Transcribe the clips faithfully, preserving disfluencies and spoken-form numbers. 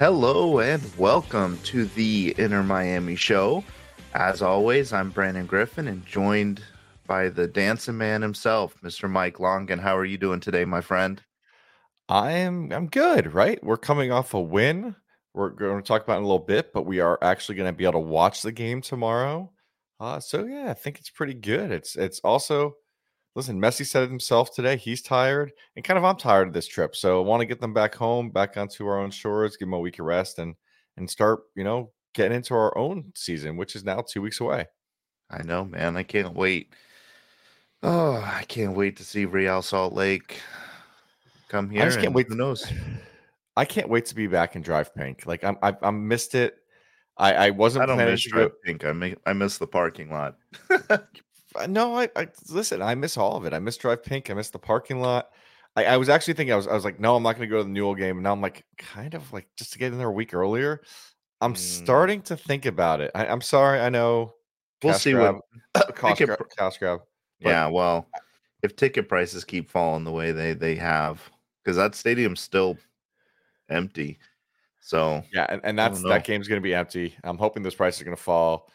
Hello and welcome to the Inner Miami Show. As always, I'm Brandon Griffin and joined by the dancing man himself, Mister Mike Longan. How are you doing today, my friend? I am I'm good, right? We're coming off a win. We're going to talk about it in a little bit, but we are actually going to be able to watch the game tomorrow. Uh, so, yeah, I think it's pretty good. It's it's also, listen, Messi said it himself today. He's tired, and kind of I'm tired of this trip. So I want to get them back home, back onto our own shores, give them a week of rest, and and start, you know, getting into our own season, which is now two weeks away. I know, man. I can't wait. Oh, I can't wait to see Real Salt Lake come here. I just can't and wait. Who knows? I can't wait to be back in Drive Pink. Like I'm, I, I missed it. I, I wasn't. I don't miss to Drive go... Pink. I miss, I miss the parking lot. No, I, I listen. I miss all of it. I miss Drive Pink. I miss the parking lot. I, I was actually thinking. I was. I was like, no, I'm not going to go to the Newell game. And now I'm like, kind of like just to get in there a week earlier. I'm mm. starting to think about it. I, I'm sorry. I know. We'll see grab, what cost ticket, grab, cost grab. Yeah. Well, if ticket prices keep falling the way they they have, because that stadium's still empty. So yeah, and, and that's that game's going to be empty. I'm hoping those prices are going to fall.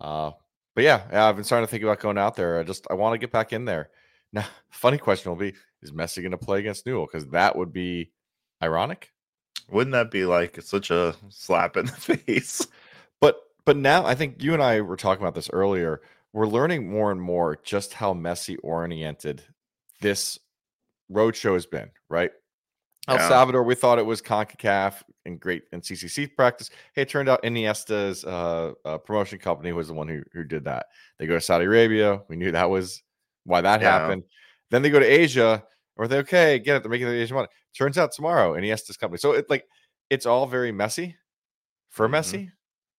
Uh, But yeah, I've been starting to think about going out there. I just I want to get back in there. Now, funny question will be: is Messi going to play against Newell? Because that would be ironic. Wouldn't that be like such a slap in the face? But but now I think you and I were talking about this earlier. We're learning more and more just how Messi oriented this roadshow has been. Right, yeah. El Salvador, we thought it was CONCACAF and great and C C C practice. Hey, it turned out Iniesta's uh, uh, promotion company was the one who, who did that. They go to Saudi Arabia. We knew that was why that yeah. happened. Then they go to Asia. Or they okay, get it. They're making the Asian money. Turns out tomorrow Iniesta's company. So it like it's all very messy for mm-hmm. Messi.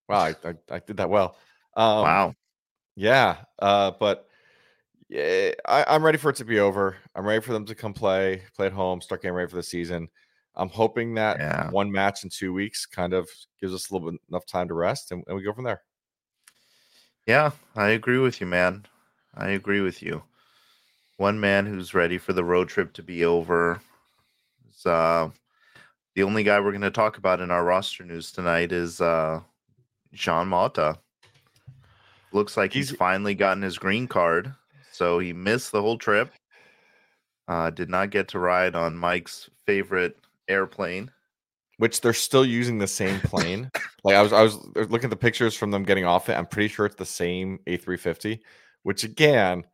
Wow, I, I, I did that well. Um, wow, yeah. Uh, but yeah, I, I'm ready for it to be over. I'm ready for them to come play, play at home, start getting ready for the season. I'm hoping that yeah. one match in two weeks kind of gives us a little bit enough time to rest, and, and we go from there. Yeah, I agree with you, man. I agree with you. One man who's ready for the road trip to be over is uh, the only guy we're going to talk about in our roster news tonight is uh, Jean Mata. Looks like he's, he's finally gotten his green card, so he missed the whole trip. Uh, did not get to ride on Mike's favorite airplane, which they're still using the same plane. Like I was, I was looking at the pictures from them getting off it. I'm pretty sure it's the same A three fifty. Which again,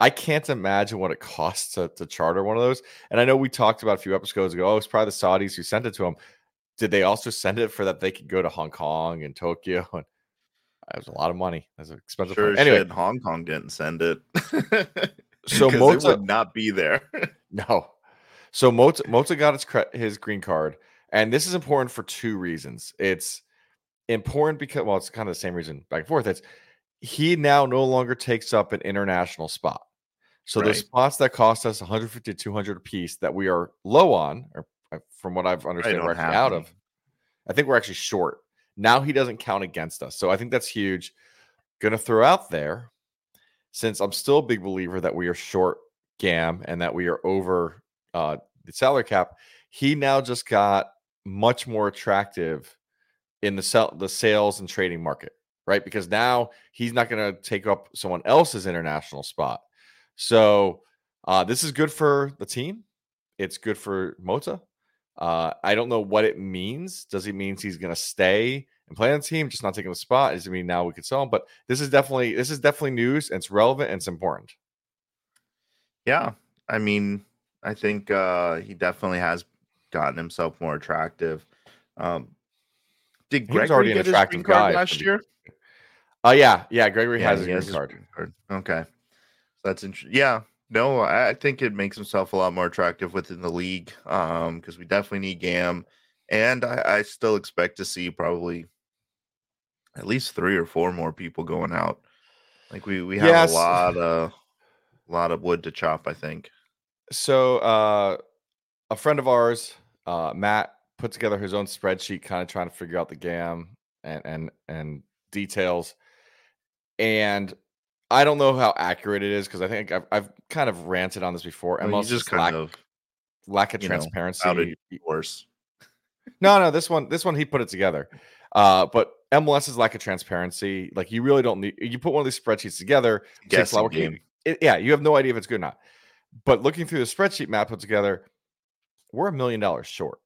I can't imagine what it costs to, to charter one of those. And I know we talked about a few episodes ago. Oh, it's probably the Saudis who sent it to them. Did they also send it for that they could go to Hong Kong and Tokyo? And that was a lot of money. That's an expensive. Sure plane. Anyway, shit, Hong Kong didn't send it, so Mota would not be there. No. So Mota, Mota got his, his green card, and this is important for two reasons. It's important because, well, it's kind of the same reason back and forth. It's he now no longer takes up an international spot. So right. There's spots that cost us one fifty to two hundred a piece that we are low on, or from what I've understood, we're actually out of. I think we're actually short. Now he doesn't count against us. So I think that's huge. Going to throw out there, since I'm still a big believer that we are short G A M and that we are over uh, the salary cap, he now just got much more attractive in the sell the sales and trading market, right? Because now he's not going to take up someone else's international spot. So uh, this is good for the team. It's good for Mota. Uh, I don't know what it means. Does it mean he's going to stay and play on the team, just not taking the spot? Does it mean now we could sell him? But this is definitely this is definitely news, and it's relevant and it's important. Yeah, I mean, I think uh, he definitely has gotten himself more attractive. Um, did Gregory already get an attractive his green card guy last year? Oh uh, yeah, yeah. Gregory yeah, has, his, has green his green card. Okay, so that's interesting. Yeah, no, I, I think it makes himself a lot more attractive within the league because um, we definitely need G A M, and I, I still expect to see probably at least three or four more people going out. Like we we have yes. a lot of a lot of wood to chop, I think. So uh, a friend of ours, uh, Matt, put together his own spreadsheet, kind of trying to figure out the G A M and and and details. And I don't know how accurate it is because I think I've, I've kind of ranted on this before. And well, just kind lack, of lack of transparency. Know, worse. No, no, this one, this one, he put it together. Uh, but MLS's lack of transparency, like you really don't need. You put one of these spreadsheets together, guess a game. It, yeah, you have no idea if it's good or not. But looking through the spreadsheet map put together, we're a million dollars short.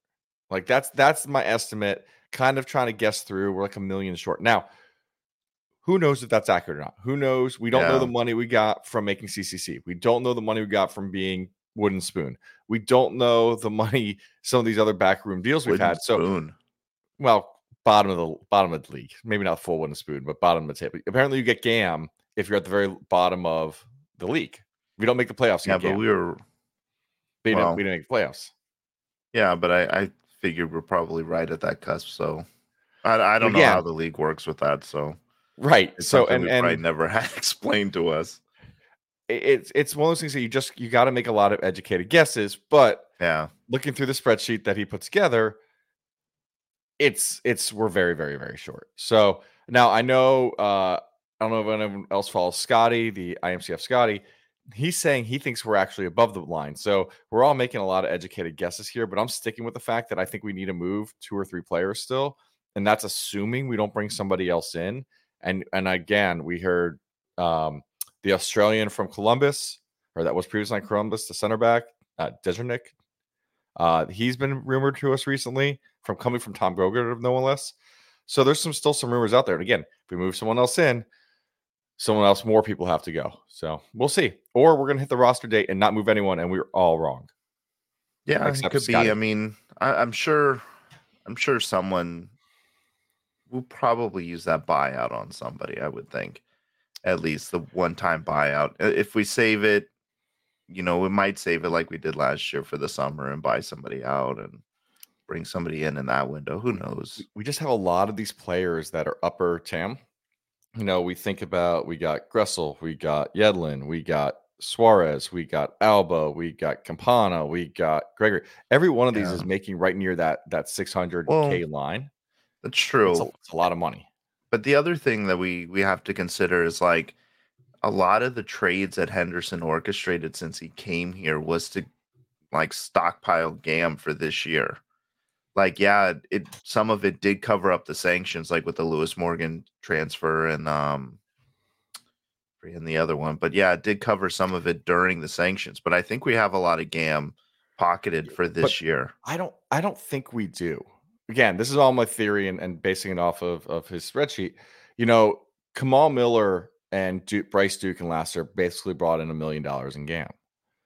Like that's that's my estimate. Kind of trying to guess through, we're like a million short now. Who knows if that's accurate or not? Who knows? We don't yeah. know the money we got from making C C C. We don't know the money we got from being Wooden Spoon. We don't know the money some of these other backroom deals we've Wooden had. Spoon. So, well, bottom of the bottom of the league, maybe not full Wooden Spoon, but bottom of the table. Apparently, you get G A M if you're at the very bottom of the league. If you don't make the playoffs, you yeah, get G A M. But we were, we, well, didn't, we didn't make the playoffs. Yeah, but I, I figured we're probably right at that cusp. So, I, I don't well, know yeah. how the league works with that. So. Right. It's so and I never had explained to us. It's it's one of those things that you just you got to make a lot of educated guesses. But yeah, looking through the spreadsheet that he put together, it's it's we're very very very short. So now I know uh, I don't know if anyone else follows Scotty, the I M C F Scotty. He's saying he thinks we're actually above the line. So we're all making a lot of educated guesses here. But I'm sticking with the fact that I think we need to move two or three players still, and that's assuming we don't bring somebody else in. And and again, we heard um, the Australian from Columbus, or that was previously on Columbus, the center back, uh, Desernick. Uh, he's been rumored to us recently, from coming from Tom Goger, no one less. So there's some still some rumors out there. And again, if we move someone else in, someone else, more people have to go. So we'll see. Or we're going to hit the roster date and not move anyone, and we're all wrong. Yeah, Except it could Scotty. be. I mean, I, I'm sure. I'm sure someone. We'll probably use that buyout on somebody, I would think. At least the one-time buyout. If we save it, you know, we might save it like we did last year for the summer and buy somebody out and bring somebody in in that window. Who knows? We just have a lot of these players that are upper T A M. You know, we think about, we got Gressel, we got Yedlin, we got Suarez, we got Alba, we got Campana, we got Gregory. Every one of these yeah. is making right near that that six hundred K well, line. That's true. It's a, it's a lot of money. But the other thing that we, we have to consider is like a lot of the trades that Henderson orchestrated since he came here was to like stockpile G A M for this year. Like, yeah, it some of it did cover up the sanctions, like with the Lewis Morgan transfer and um and the other one. But yeah, it did cover some of it during the sanctions. But I think we have a lot of G A M pocketed for this but year. I don't I don't think we do. Again, this is all my theory and, and basing it off of, of his spreadsheet. You know, Kamal Miller and Duke, Bryce Duke and Lasser basically brought in a million dollars in G A M.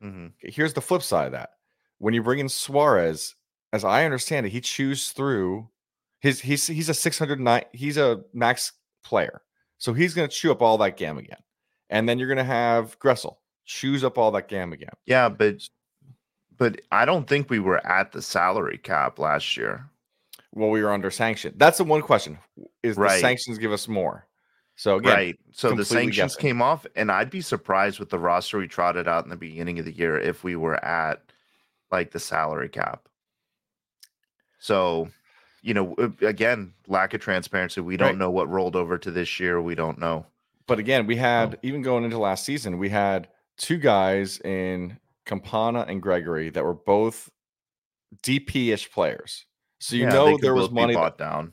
Mm-hmm. Here's the flip side of that. When you bring in Suarez, as I understand it, he chews through his he's he's a six hundred nine, he's a max player. So he's gonna chew up all that G A M again. And then you're gonna have Gressel chews up all that G A M again. Yeah, but but I don't think we were at the salary cap last year. Well, we were under sanction. That's the one question: is right. the sanctions give us more? So again, right. So the sanctions guessing. came off, and I'd be surprised with the roster we trotted out in the beginning of the year if we were at like the salary cap. So, you know, again, lack of transparency. We don't right. know what rolled over to this year. We don't know. But again, we had oh. even going into last season, we had two guys in Campana and Gregory that were both D P-ish players. So, you yeah, know, there was money bought that, down.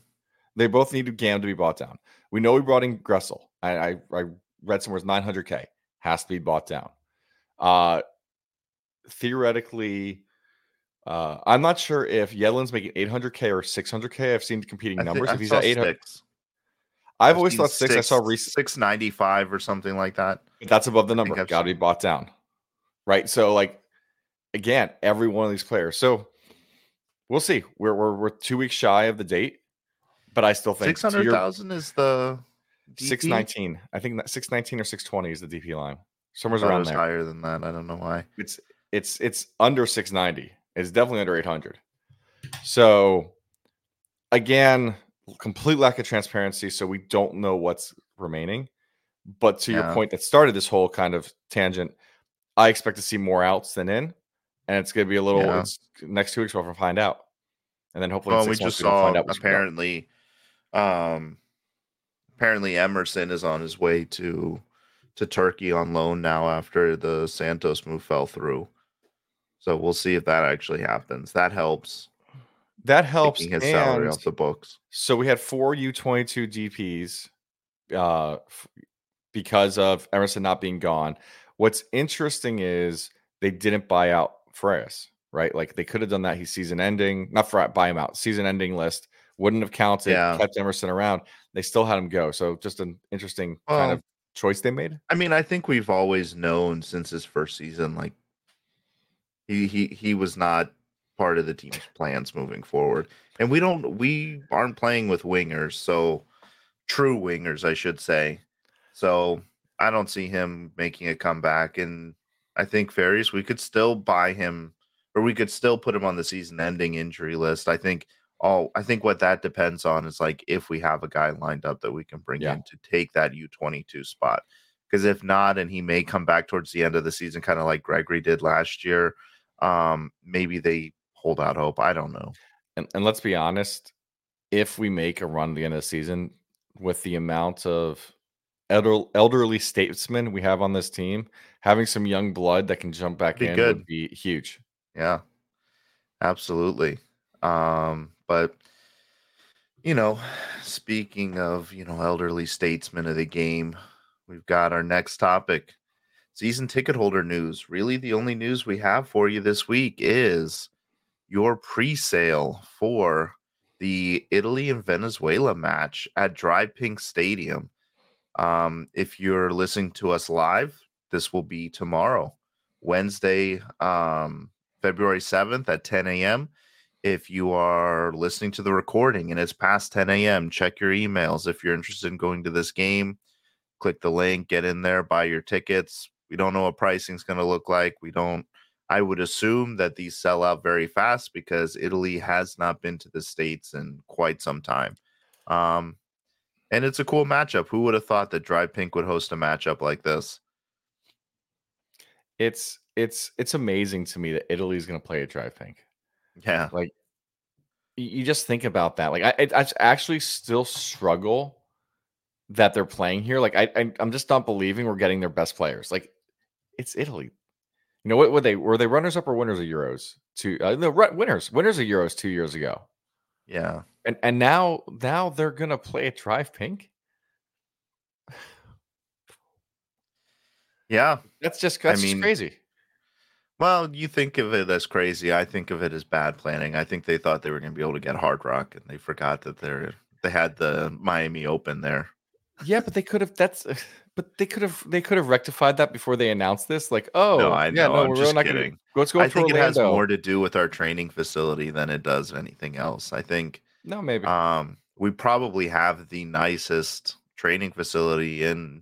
They both needed G A M to be bought down. We know we brought in Gressel. I, I, I read somewhere it's nine hundred K has to be bought down. Uh, theoretically, uh, I'm not sure if Yedlin's making eight hundred K or six hundred K. I've seen competing numbers. I th- if he's at eight hundred, I've, I've always thought six. six I saw recent six ninety-five or something like that. That's above the number. Got to be bought down. Right. So, like, again, every one of these players. So, we'll see. We're, we're we're two weeks shy of the date, but I still think six hundred thousand is the D P? six nineteen. I think six nineteen or six twenty is the D P line. Somewhere's around it was there. Higher than that. I don't know why. It's it's it's under six ninety. It's definitely under eight hundred. So again, complete lack of transparency. So we don't know what's remaining. But to yeah. your point that started this whole kind of tangent, I expect to see more outs than in. And it's going to be a little yeah. next two weeks we'll find out. And then hopefully well, we just saw find out apparently um, apparently Emerson is on his way to to Turkey on loan now after the Santos move fell through. So we'll see if that actually happens. That helps. That helps. Taking his and salary off the books. So we had four U twenty-two D Ps uh, f- because of Emerson not being gone. What's interesting is they didn't buy out Freyas, right? Like they could have done that. He's season ending, not for buy him out, season ending list. Wouldn't have counted, yeah. kept Emerson around. They still had him go. So just an interesting well, kind of choice they made. I mean, I think we've always known since his first season, like he he he was not part of the team's plans moving forward. And we don't we aren't playing with wingers, so true wingers, I should say. So I don't see him making a comeback. And I think Ferries, we could still buy him, or we could still put him on the season ending injury list. I think Oh, I think what that depends on is like if we have a guy lined up that we can bring yeah. in to take that U twenty-two spot. Because if not, and he may come back towards the end of the season, kind of like Gregory did last year, um, maybe they hold out hope. I don't know. And, and let's be honest, if we make a run at the end of the season with the amount of elder, elderly statesmen we have on this team, having some young blood that can jump back be in good. would be huge. Yeah, absolutely. Um, But, you know, speaking of, you know, elderly statesmen of the game, we've got our next topic, season ticket holder news. Really, the only news we have for you this week is your pre-sale for the Italy and Venezuela match at Drive Pink Stadium. Um, if you're listening to us live, this will be tomorrow, Wednesday, um, February seventh at ten a.m., If you are listening to the recording and it's past ten a.m., check your emails. If you're interested in going to this game, click the link, get in there, buy your tickets. We don't know what pricing is going to look like. We don't. I would assume that these sell out very fast because Italy has not been to the States in quite some time. Um, and it's a cool matchup. Who would have thought that Drive Pink would host a matchup like this? It's it's it's amazing to me that Italy is going to play at Drive Pink. Yeah, like you just think about that. Like I, I actually still struggle that they're playing here. Like I, I, I'm just not believing we're getting their best players. Like it's Italy. You know what were they? Were they runners up or winners of Euros? Two uh, no winners, winners of Euros two years ago. Yeah, and and now now they're gonna play at Drive Pink. Yeah, that's just that's I mean, just crazy. Well, you think of it as crazy. I think of it as bad planning. I think they thought they were going to be able to get Hard Rock, and they forgot that they're they had the Miami Open there. Yeah, but they could have. That's but they could have. They could have rectified that before they announced this. Like, oh, no, I know. Yeah, no, I'm we're just really kidding. Not gonna, let's go. I think Orlando. It has more to do with our training facility than it does anything else. I think. No, maybe. Um, we probably have the nicest training facility in,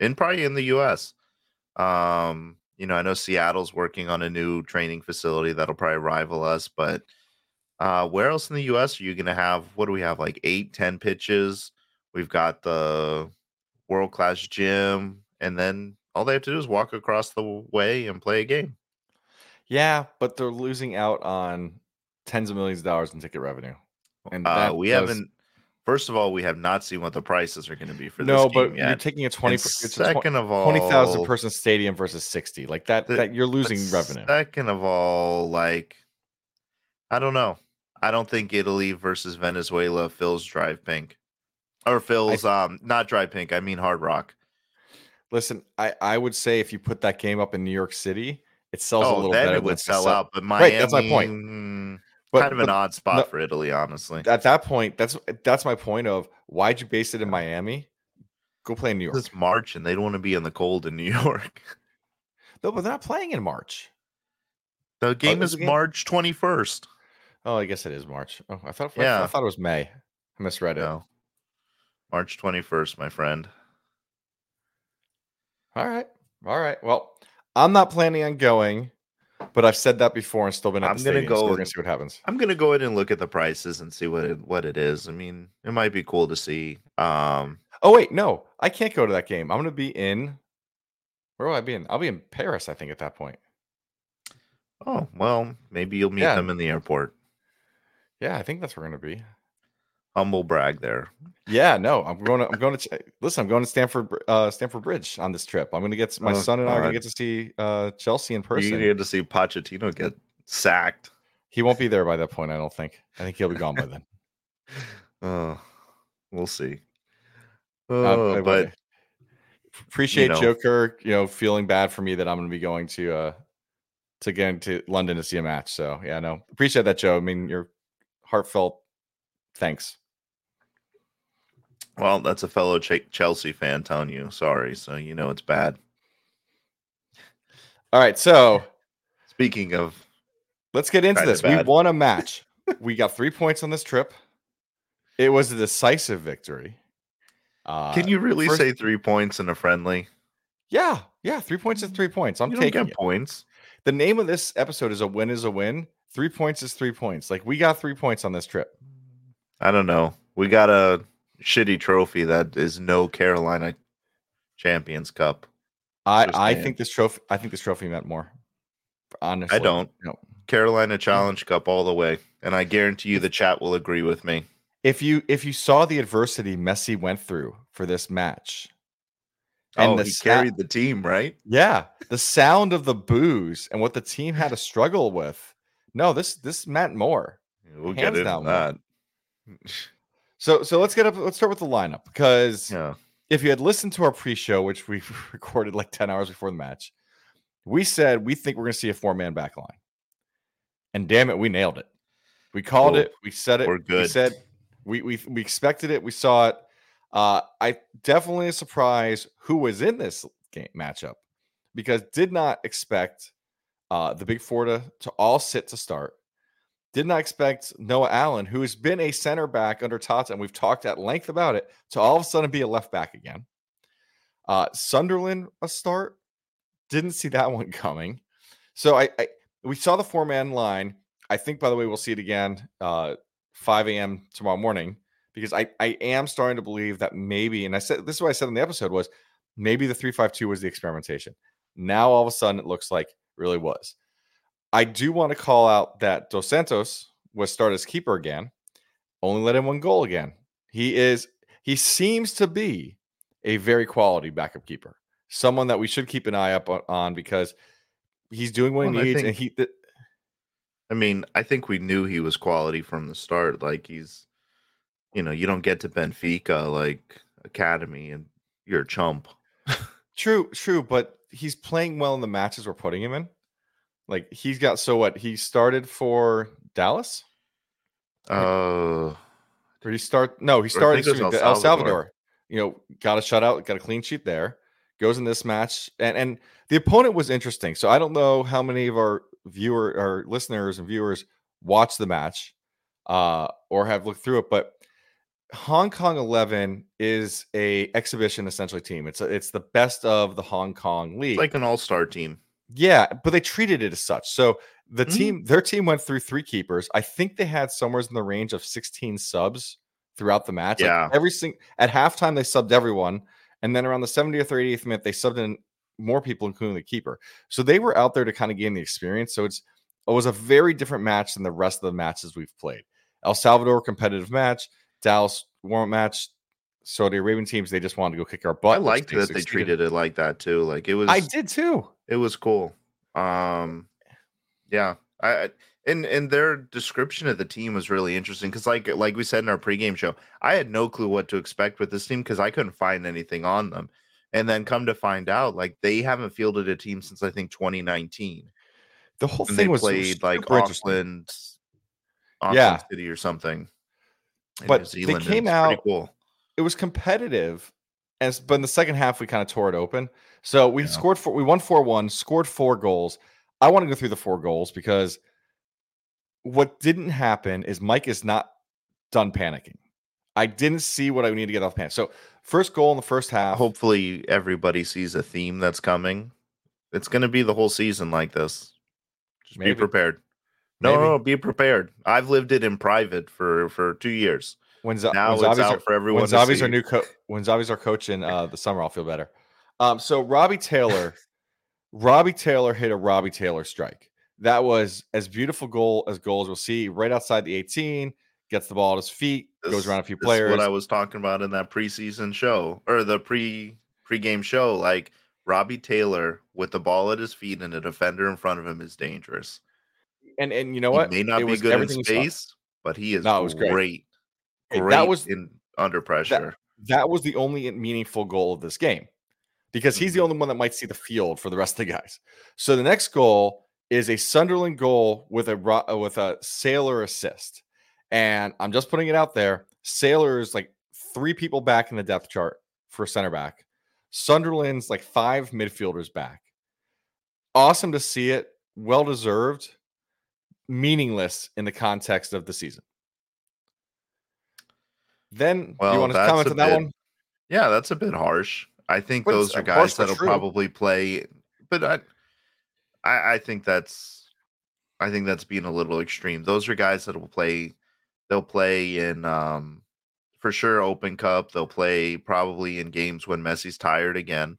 in probably in the U S. Um. You know, I know Seattle's working on a new training facility that'll probably rival us, but uh, where else in the U S are you going to have, what do we have, like eight, ten pitches? We've got the world-class gym, and then all they have to do is walk across the way and play a game. Yeah, but they're losing out on tens of millions of dollars in ticket revenue. And uh, we was... haven't, first of all, we have not seen what the prices are going to be for no, this game No, but yet. You're taking a twenty. And second of all, twenty thousand person stadium versus sixty, like that. The, that you're losing revenue. Second of all, like I don't know. I don't think Italy versus Venezuela fills Drive Pink, or fills I, um not Drive Pink. I mean Hard Rock. Listen, I I would say if you put that game up in New York City, it sells oh, a little. Then better it would sell out. But Miami, right, that's my point. Mm, But, kind of but, an odd spot no, for Italy, honestly. At that point, that's that's my point of why'd you base it in Miami? Go play in New York. It's March, and they don't want to be in the cold in New York. No, but they're not playing in March. The game oh, is game? March twenty-first. Oh, I guess it is March. Oh, I thought, yeah. I, I thought it was May. I misread no. it. March twenty-first, my friend. All right. All right. Well, I'm not planning on going. But I've said that before and still been at I'm the stadium, gonna go so we're gonna see what happens. I'm gonna go in and look at the prices and see what it, what it is. I mean, it might be cool to see. Um, oh wait, no, I can't go to that game. I'm gonna be in. Where will I be in? I'll be in Paris, I think, at that point. Oh well, maybe you'll meet yeah. them in the airport. Yeah, I think that's where we're gonna be. Humble brag there. Yeah, no, I'm going to. I'm going to listen. I'm going to Stanford, uh, Stanford Bridge on this trip. I'm going to get my oh, son and I are right. going to get to see uh, Chelsea in person. You get to see Pochettino get sacked. He won't be there by that point, I don't think. I think he'll be gone by then. Uh, we'll see. Oh, uh, but appreciate you know. Joker, you know, feeling bad for me that I'm going to be going to uh to get to London to see a match. So yeah, no, appreciate that, Joe. I mean, your heartfelt thanks. Well, that's a fellow Ch- Chelsea fan telling you sorry, so you know it's bad. All right, so speaking of, let's get into this. We won a match. We got three points on this trip. It was a decisive victory. Uh, Can you really first, say three points in a friendly? Yeah, yeah, three points is three points. I'm you taking don't get points. The name of this episode is A Win Is a Win. Three points is three points. Like, we got three points on this trip. I don't know. We got a shitty trophy that is no Carolina Champions Cup. I, I think this trophy. I think this trophy meant more. Honestly, I don't. No. Carolina Challenge Cup all the way, and I guarantee you the chat will agree with me. If you if you saw the adversity Messi went through for this match, and oh, the he sa- carried the team, right? Yeah, the sound of the boos and what the team had to struggle with. No, this this meant more. We'll Hands get into that. More. So so let's get up. Let's start with the lineup, because yeah. if you had listened to our pre-show, which we recorded like ten hours before the match, we said we think we're going to see a four-man back line. And damn it, we nailed it. We called cool. it. We said it. We're good. We said we we we expected it. We saw it. Uh, I definitely a surprise who was in this game matchup, because did not expect uh, the Big Four to, to all sit to start. Did not expect Noah Allen, who has been a center back under Tata, and we've talked at length about it, to all of a sudden be a left back again. Uh, Sunderland, a start. Didn't see that one coming. So I, I we saw the four-man line. I think, by the way, we'll see it again uh, five a.m. tomorrow morning, because I, I am starting to believe that maybe, and I said this is what I said in the episode, was maybe the three five two was the experimentation. Now, all of a sudden, it looks like it really was. I do want to call out that Dos Santos was started as keeper again, only let in one goal again. He is, he seems to be a very quality backup keeper, someone that we should keep an eye up on, because he's doing what he well, needs. I think, and he, th- I mean, I think we knew he was quality from the start. Like, he's, you know, you don't get to Benfica like academy and you're a chump. True, true, but he's playing well in the matches we're putting him in. Like, he's got, so what? He started for Dallas? Oh. Uh, did he start? No, he started me, El, El Salvador. Salvador. You know, got a shutout, got a clean sheet there. Goes in this match. And and the opponent was interesting. So I don't know how many of our viewer, our listeners and viewers watched the match uh, or have looked through it. But Hong Kong eleven is a exhibition, essentially, team. It's, a, it's the best of the Hong Kong League. It's like an all-star team. Yeah, but they treated it as such. So the mm-hmm. team, their team went through three keepers. I think they had somewhere in the range of sixteen subs throughout the match. Yeah. Like every sing- at halftime, they subbed everyone. And then around the seventieth or eightieth minute, they subbed in more people, including the keeper. So they were out there to kind of gain the experience. So it's it was a very different match than the rest of the matches we've played. El Salvador, competitive match. Dallas, warm-up match. Saudi Arabian teams, they just wanted to go kick our butt. I liked that they treated it like that, too. Like, it was, I did, too. It was cool. Um, yeah. I and and their description of the team was really interesting, because like like we said in our pregame show, I had no clue what to expect with this team, because I couldn't find anything on them. And then come to find out, like, they haven't fielded a team since, I think, twenty nineteen. The whole thing they was played like Auckland, Auckland yeah. City or something. But they came out. Cool. It was competitive, as but in the second half we kind of tore it open. So we yeah. scored four, we won four one, scored four goals. I want to go through the four goals, because what didn't happen is Mike is not done panicking. I didn't see what I need to get off panic. So first goal in the first half. Hopefully everybody sees a theme that's coming. It's going to be the whole season like this. Just Maybe. be prepared. No, Maybe. no, be prepared. I've lived it in private for for two years. When, Z- now when Zabi's it's out are, for everyone. When Zabi's our new co- when Zabi's our coach in uh, the summer, I'll feel better. Um, so Robbie Taylor, Robbie Taylor hit a Robbie Taylor strike. That was as beautiful goal as goals we'll see. Right outside the eighteen, gets the ball at his feet, this, goes around a few this players. Is what I was talking about in that preseason show or the pre pregame show, like Robbie Taylor with the ball at his feet and a defender in front of him is dangerous. And and you know what? He may not it be was, good in space, but he is no, great. great. Great that was, in under pressure. That, that was the only meaningful goal of this game, because he's the only one that might see the field for the rest of the guys. So the next goal is a Sunderland goal with a with a Sailor assist. And I'm just putting it out there. Sailor is like three people back in the depth chart for center back. Sunderland's like five midfielders back. Awesome to see it. Well-deserved. Meaningless in the context of the season. Then well, you want to comment on that bit, one? Yeah, that's a bit harsh. I think but those are guys that'll true. probably play, but I, I, I think that's, I think that's being a little extreme. Those are guys that will play. They'll play in, um, for sure, Open Cup. They'll play probably in games when Messi's tired again,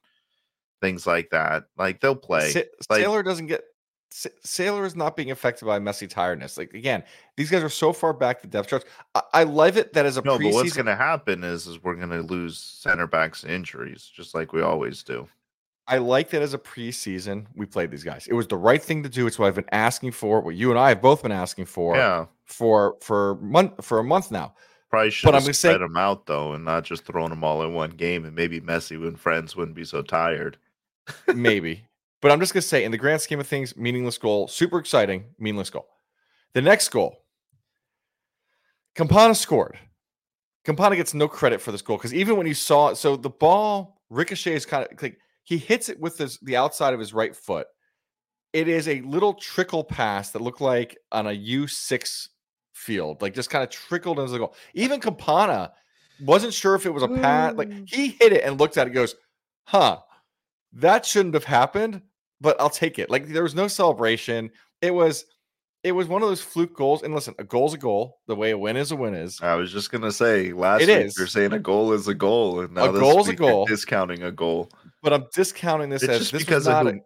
things like that. Like they'll play. Sa- like, Sailor doesn't get. Sa- Sailor is not being affected by Messi tiredness. Like again, these guys are so far back the depth charts. I, I love it that as a no, preseason. But what's going to happen is, is we're going to lose center backs to injuries, just like we always do. I like that as a preseason we played these guys. It was the right thing to do. It's what I've been asking for. What you and I have both been asking for. Yeah. For for month for a month now. Probably should have spread them out though, and not just throwing them all in one game. And maybe Messi and friends wouldn't be so tired. Maybe. But I'm just going to say, in the grand scheme of things, meaningless goal. Super exciting, meaningless goal. The next goal, Campana scored. Campana gets no credit for this goal, because even when you saw it, so the ball ricochets kind of, like, he hits it with his, the outside of his right foot. It is a little trickle pass that looked like on a U six field, like just kind of trickled into the goal. Even Campana wasn't sure if it was a pass. Like, he hit it and looked at it and goes, huh, that shouldn't have happened. But I'll take it. Like, there was no celebration. It was, it was one of those fluke goals. And listen, a goal's a goal. The way a win is a win is. I was just gonna say last it week is. You're saying a goal is a goal, and now a this goal's week a goal. You're discounting a goal. But I'm discounting this it's as just this because was not of who, a,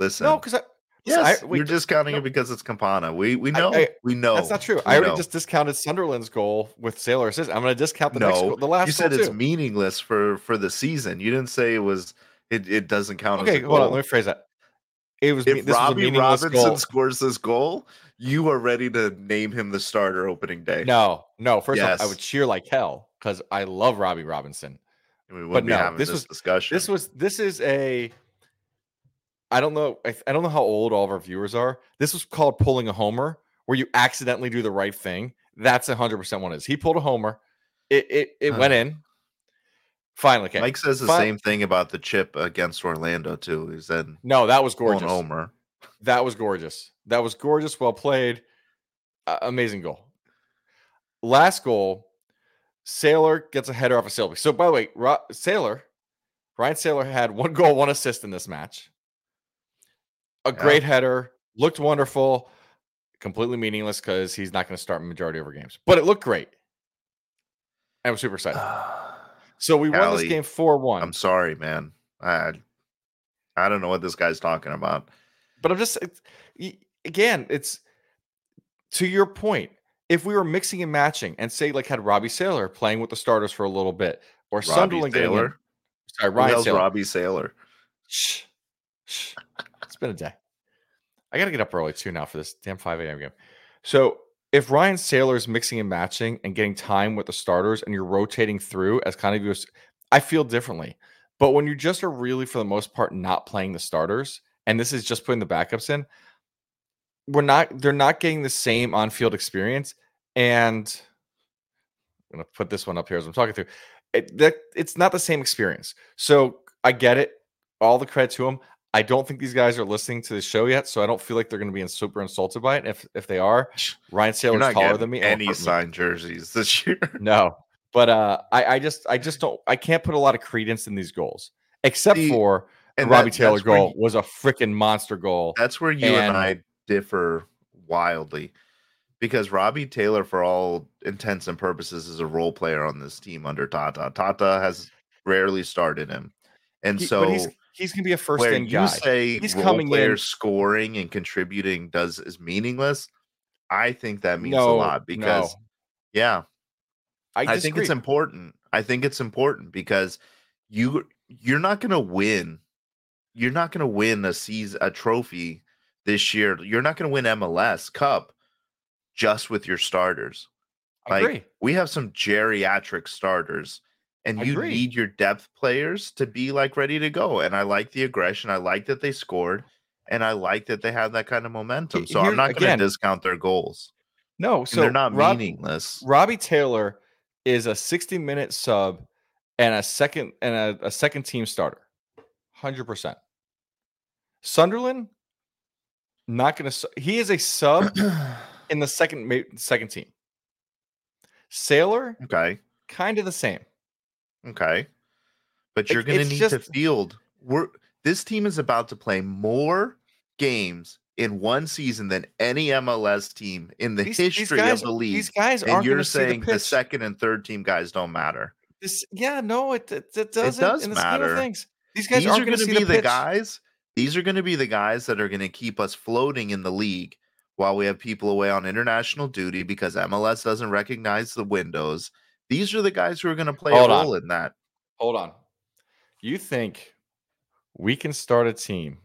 listen. No, because I yes, I, wait, you're discounting no. it because it's Campana. We we know I, I, we know that's not true. We I already know. just discounted Sunderland's goal with Sailor assist. I'm gonna discount the no, next goal. The last you said goal it's too. meaningless for for the season. You didn't say it was. It, it doesn't count. Okay, as a hold goal. on. Let me phrase that. It was if this Robbie was Robinson goal. scores this goal, you are ready to name him the starter opening day. No, no. First yes. off, I would cheer like hell because I love Robbie Robinson. We wouldn't but be no, having this, this was, discussion. This was this is a. I don't know. I, I don't know how old all of our viewers are. This was called pulling a homer, where you accidentally do the right thing. That's one hundred percent what it is. He pulled a homer. It it it huh. went in. Finally, came. Mike says the Finally. same thing about the chip against Orlando too. He said, "No, that was gorgeous, Homer. That was gorgeous. That was gorgeous. Well played. Uh, amazing goal. Last goal, Sailor gets a header off of Silby. So, by the way, Ro- Sailor, Ryan Sailor had one goal, one assist in this match. A yeah. great header, looked wonderful. Completely meaningless because he's not going to start majority of our games, but it looked great. I was super excited." So we Callie, won this game four one. I'm sorry, man. I I don't know what this guy's talking about. But I'm just, it's, again, it's to your point. If we were mixing and matching and say, like, had Robbie Sailor playing with the starters for a little bit, or Robbie Sunderland Taylor? Getting in, sorry, Ryan Sailor. Robbie Sailor. Shh, shh. It's been a day. I got to get up early, too, now for this damn five a.m. game. So if Ryan Sailor is mixing and matching and getting time with the starters and you're rotating through as kind of you, I feel differently. But when you just are really, for the most part, not playing the starters, and this is just putting the backups in, we're not, they're not getting the same on-field experience. And I'm going to put this one up here as I'm talking through. It, that, it's not the same experience. So I get it. All the credit to them. I don't think these guys are listening to the show yet, so I don't feel like they're going to be super insulted by it. If if they are, Ryan Sailor's taller than me. Any signed jerseys this year? No, but uh, I, I just I just don't I can't put a lot of credence in these goals, except See, for the Robbie that, Taylor goal you, was a freaking monster goal. That's where you and, and I differ wildly, because Robbie Taylor, for all intents and purposes, is a role player on this team under Tata. Tata has rarely started him, and he, so. He's going to be a first in guy. You say he's coming in, scoring and contributing does is meaningless. I think that means no, a lot because, no. yeah, I, I think it's important. I think it's important because you you're not going to win. You're not going to win a season, a trophy this year. You're not going to win M L S Cup just with your starters. I like, agree. We have some geriatric starters, and I you agree. need your depth players to be like ready to go. And I like the aggression. I like that they scored, and I like that they had that kind of momentum. So Here, I'm not going to discount their goals. No, so and they're not Rob, meaningless. Robbie Taylor is a sixty minute sub and a second and a, a second team starter. one hundred percent. Sunderland, not going to. He is a sub in the second second team. Sailor, okay, kind of the same. Okay, but you're going to need just, to field. We're this team is about to play more games in one season than any M L S team in the these, history these guys, of the league. These guys aren't and you're saying the, the second and third team guys don't matter. This, yeah, no, it it, it doesn't. It does in the matter. Scheme of things. These guys these aren't are going to be the, the guys. These are going to be the guys that are going to keep us floating in the league while we have people away on international duty because M L S doesn't recognize the windows. These are the guys who are going to play Hold a role on. in that. Hold on. You think we can start a team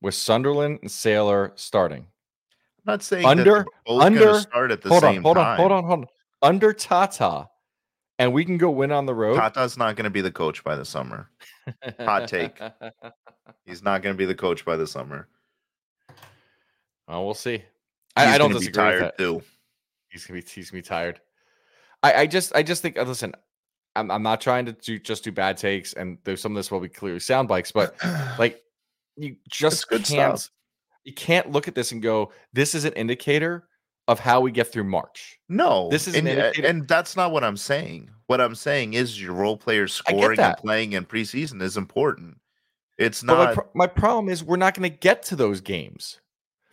with Sunderland and Sailor starting? I'm not saying under, that they're both under, going to start at the hold same on, hold time. On, hold on, hold on. Under Tata, and we can go win on the road. Tata's not going to be the coach by the summer. Hot take. He's not going to be the coach by the summer. Well, we'll see. I, I don't disagree. He's going to be tired too. He's going to be he's going to be tired. I, I just I just think. Listen, I'm I'm not trying to do, just do bad takes, and there's some of this will be clearly sound bites, but like you just good can't stuff. you can't look at this and go, this is an indicator of how we get through March. No, this is and, an indicator. And that's not what I'm saying. What I'm saying is your role players scoring and playing in preseason is important. It's not. My, pro- my problem is we're not going to get to those games.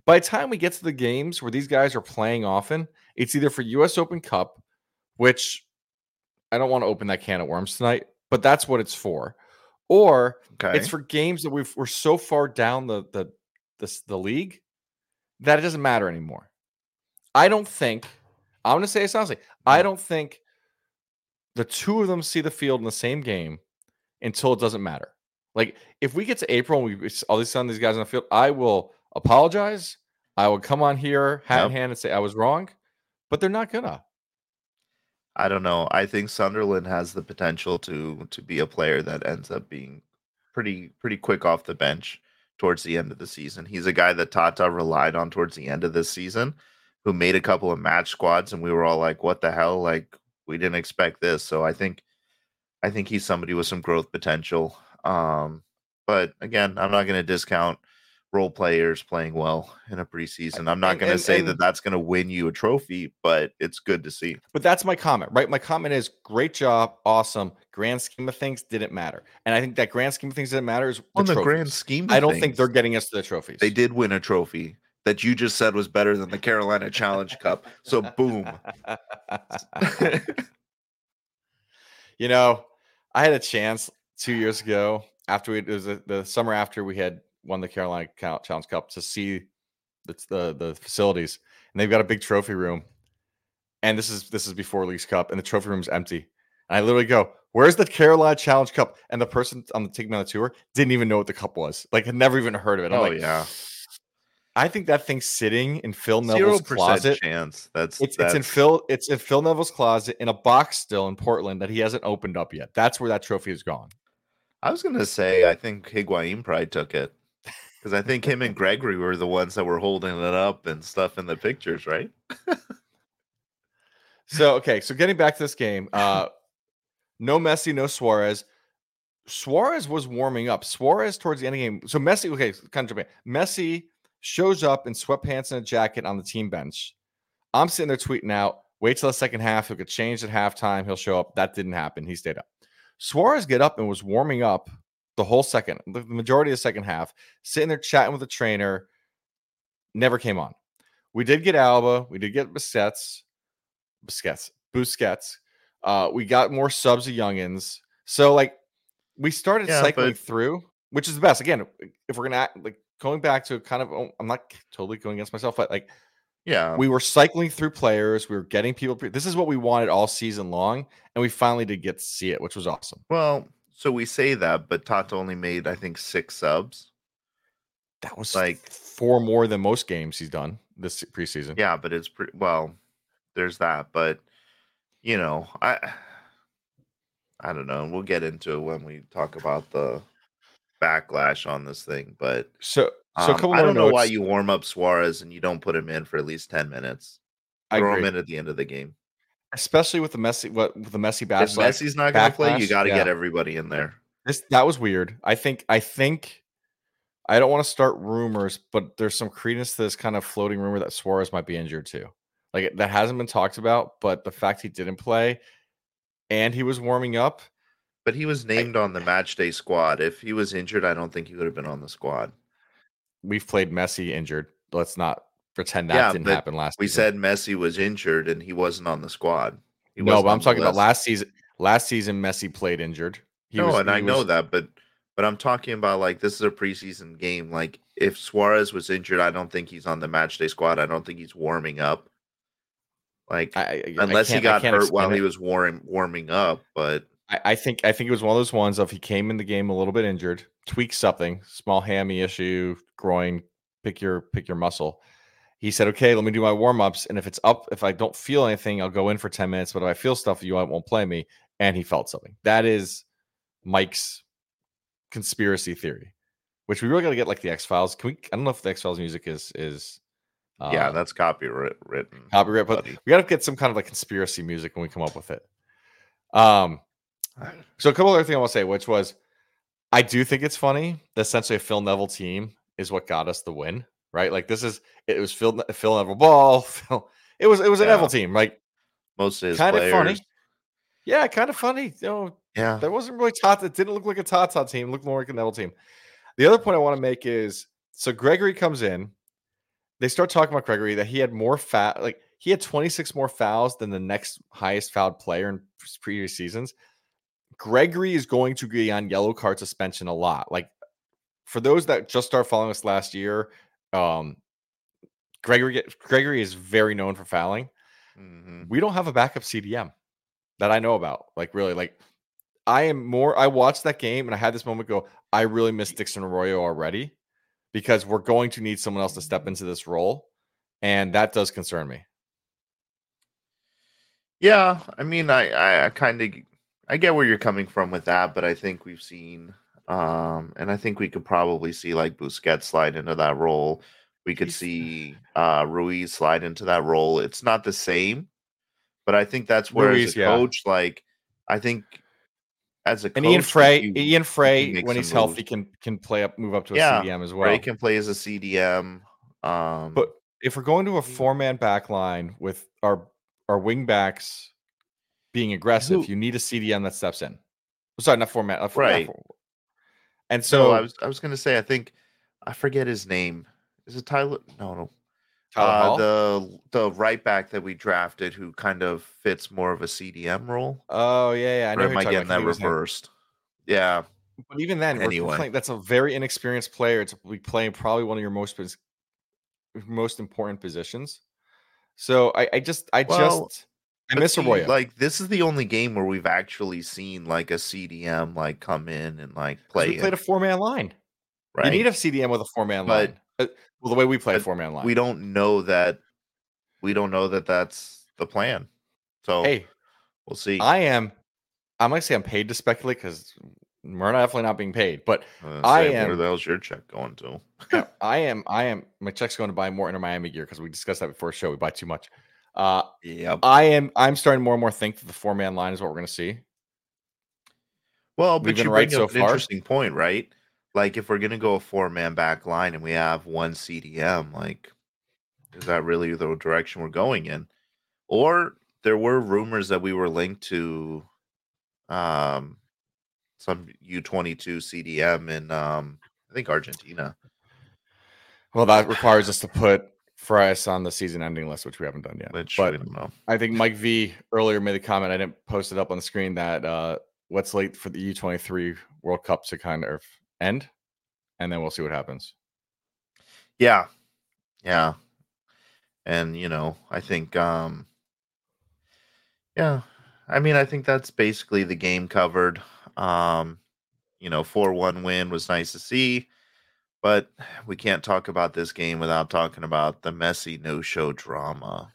By the time we get to the games where these guys are playing often, it's either for U S Open Cup, which I don't want to open that can of worms tonight, but that's what it's for. Or okay. it's for games that we've, we're so far down the, the the the league that it doesn't matter anymore. I don't think, I'm going to say this honestly, I don't think the two of them see the field in the same game until it doesn't matter. Like, if we get to April and we all of a sudden these guys on the field, I will apologize. I would come on here, hat yep. in hand, and say I was wrong, but they're not gonna. I don't know. I think Sunderland has the potential to to be a player that ends up being pretty pretty quick off the bench towards the end of the season. He's a guy that Tata relied on towards the end of this season, who made a couple of match squads, and we were all like, "What the hell? Like, we didn't expect this." So I think I think he's somebody with some growth potential. Um, but again, I'm not going to discount role players playing well in a preseason. I'm not going to say and, that that's going to win you a trophy, but it's good to see. But that's my comment, right? My comment is great job, awesome. Grand scheme of things didn't matter, and I think that grand scheme of things didn't matter is the on the trophies. grand scheme. Of I don't things, think they're getting us to the trophies. They did win a trophy that you just said was better than the Carolina Challenge Cup. So boom. You know, I had a chance two years ago after we, it was a, the summer after we had won the Carolina Challenge Cup to see the, the the facilities, and they've got a big trophy room. And this is this is before Leagues Cup, and the trophy room's empty. And I literally go, "Where's the Carolina Challenge Cup?" And the person on the take me on the tour didn't even know what the cup was. Like, had never even heard of it. I'm oh like, yeah, I think that thing's sitting in Phil Neville's closet. Chance that's it's, that's it's in Phil it's in Phil Neville's closet in a box still in Portland that he hasn't opened up yet. That's where that trophy is gone. I was gonna say I think Higuain probably took it. Because I think him and Gregory were the ones that were holding it up and stuff in the pictures, right? So, okay. So getting back to this game, uh, no Messi, no Suarez. Suarez was warming up. Suarez towards the end of the game. So Messi, okay, kind of jumping. Messi shows up in sweatpants and a jacket on the team bench. I'm sitting there tweeting out, wait till the second half. He'll get changed at halftime. He'll show up. That didn't happen. He stayed up. Suarez get up and was warming up the whole second, the majority of the second half, sitting there chatting with the trainer, never came on. We did get Alba. We did get Busquets. Busquets. Busquets. Uh, we got more subs of youngins. So, like, we started yeah, cycling but... through, which is the best. Again, if we're going to act, like, going back to kind of, oh, I'm not totally going against myself, but, like, yeah, we were cycling through players. We were getting people. Pre- this is what we wanted all season long, and we finally did get to see it, which was awesome. Well, so we say that, but Tata only made, I think, six subs. That was like four more than most games he's done this preseason. Yeah, but it's pretty well. There's that, but you know, I I don't know. We'll get into it when we talk about the backlash on this thing. But so, so um, I don't know notes. why you warm up Suarez and you don't put him in for at least ten minutes. I Throw agree. him in at the end of the game, especially with the Messi. What with the Messi backlash? If Messi's not going to play, you got to yeah. get everybody in there. This that was weird. I think. I think. I don't want to start rumors, but there's some credence to this kind of floating rumor that Suarez might be injured too. Like that hasn't been talked about, but the fact he didn't play and he was warming up. But he was named I, on the match day squad. If he was injured, I don't think he would have been on the squad. We've played Messi injured. Let's not pretend that yeah, didn't happen last we season. We said Messi was injured and he wasn't on the squad. He no, but I'm talking list. about last season. Last season, Messi played injured. He no, was, and I was, know that, but... But I'm talking about, like, this is a preseason game. Like, if Suarez was injured, I don't think he's on the matchday squad. I don't think he's warming up. Like, I, I, unless I he got hurt while it. he was warm, warming up. But I, I think I think it was one of those ones of he came in the game a little bit injured, tweaked something, small hammy issue, groin, pick your pick your muscle. He said, okay, let me do my warm-ups. And if it's up, if I don't feel anything, I'll go in for ten minutes. But if I feel stuff, you won't play me. And he felt something. That is Mike's conspiracy theory, which we really got to get like the X-Files. Can we? I don't know if the X-Files music is is. Uh, yeah, that's copyright written. Copyright, but we got to get some kind of like conspiracy music when we come up with it. Um, so a couple other things I want to say, which was, I do think it's funny that essentially a Phil Neville team is what got us the win, right? Like this is it was Phil Phil Neville ball. Phil, it was it was a yeah. Neville team, like most of his kind players. of funny. Yeah, kind of funny. You know, yeah, that wasn't really Tata. It didn't look like a Tata team. It looked more like a Neville team. The other point I want to make is, so Gregory comes in. They start talking about Gregory, that he had more fat. Like he had twenty-six more fouls than the next highest fouled player in previous seasons. Gregory is going to be on yellow card suspension a lot. Like for those that just started following us last year, um, Gregory, get, Gregory is very known for fouling. Mm-hmm. We don't have a backup C D M that I know about. Like really, like I am more, I watched that game and I had this moment go, I really miss Dixon Arroyo already, because we're going to need someone else to step into this role. And that does concern me. Yeah. I mean, I, I, I kind of, I get where you're coming from with that, but I think we've seen, um, and I think we could probably see like Busquets slide into that role. We could see uh, Ruiz slide into that role. It's not the same, but I think that's where Ruiz, as a yeah. coach, like I think as a coach, and Ian Frey, you, Ian Frey, when he's healthy, moves. can can play up, move up to a yeah, C D M as well. Frey can play as a C D M. Um, but if we're going to a four man back line with our our wing backs being aggressive, who, you need a C D M that steps in. Sorry, not four man, not four, right? Not four. And so no, I was I was going to say I think I forget his name. Is it Tyler? No, no. Uh, the the right back that we drafted, who kind of fits more of a C D M role. Oh yeah, yeah. I know. Or am I getting that reversed? Yeah. But even then, anyway, we're playing, that's a very inexperienced player. It's we playing probably one of your most most important positions. So I, I just I well, just I miss Arroyo. Like this is the only game where we've actually seen like a C D M like come in and like play. We played a four man line. Right. You need a C D M with a four man line. Well, the way we play four man line, we don't know that. We don't know that that's the plan. So hey, we'll see. I am. I'm gonna say I'm paid to speculate because we're not definitely not being paid. But uh, I say, am. Where the hell's your check going to? yeah, I am. I am. My check's going to buy more Inter Miami gear because we discussed that before the show. We buy too much. Uh, yeah. I am. I'm starting more and more think that the four man line is what we're gonna see. Well, but you're right so far. An interesting point, right? Like, if we're going to go a four-man back line and we have one C D M, like, is that really the direction we're going in? Or there were rumors that we were linked to um, some U twenty-two C D M in, um, I think, Argentina. Well, that requires us to put Fries on the season-ending list, which we haven't done yet. Which but we don't know. I think Mike V earlier made a comment. I didn't post it up on the screen that uh, what's late for the U twenty-three World Cup to kind of – end, and then we'll see what happens. Yeah. Yeah. And, you know, I think, um, yeah, I mean, I think that's basically the game covered. Um, you know, four one win was nice to see. But we can't talk about this game without talking about the Messi no-show drama.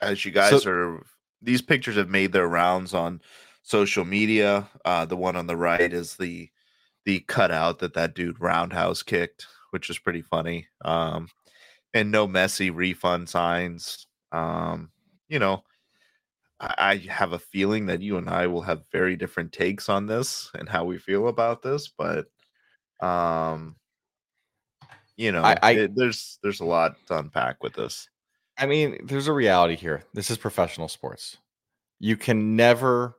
As you guys so, are, these pictures have made their rounds on social media. Uh, the one on the right is the the cutout that that dude roundhouse kicked, which is pretty funny. Um, and no Messi refund signs. Um, you know, I, I have a feeling that you and I will have very different takes on this and how we feel about this, but um, you know, I, I, it, there's there's a lot to unpack with this. I mean, there's a reality here. This is professional sports. You can never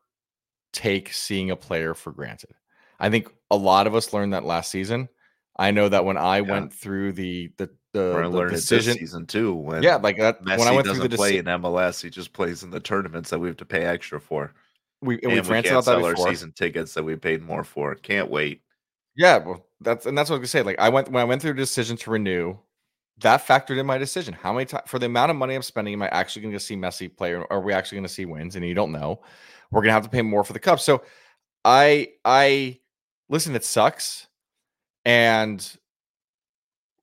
take seeing a player for granted. I think a lot of us learned that last season. I know that when I yeah. went through the the, the, the decision this season too, when yeah, like that Messi when I went through the play decision, in M L S, he just plays in the tournaments that we have to pay extra for. We and, and we, we can't out that sell before. Our season tickets that we paid more for. Can't wait. Yeah, well, that's and that's what I was gonna say. Like I went when I went through the decision to renew. That factored in my decision. How many times for the amount of money I'm spending, am I actually going to see Messi play? Or are we actually going to see wins? And you don't know. We're going to have to pay more for the cup. So I, I listen, it sucks. And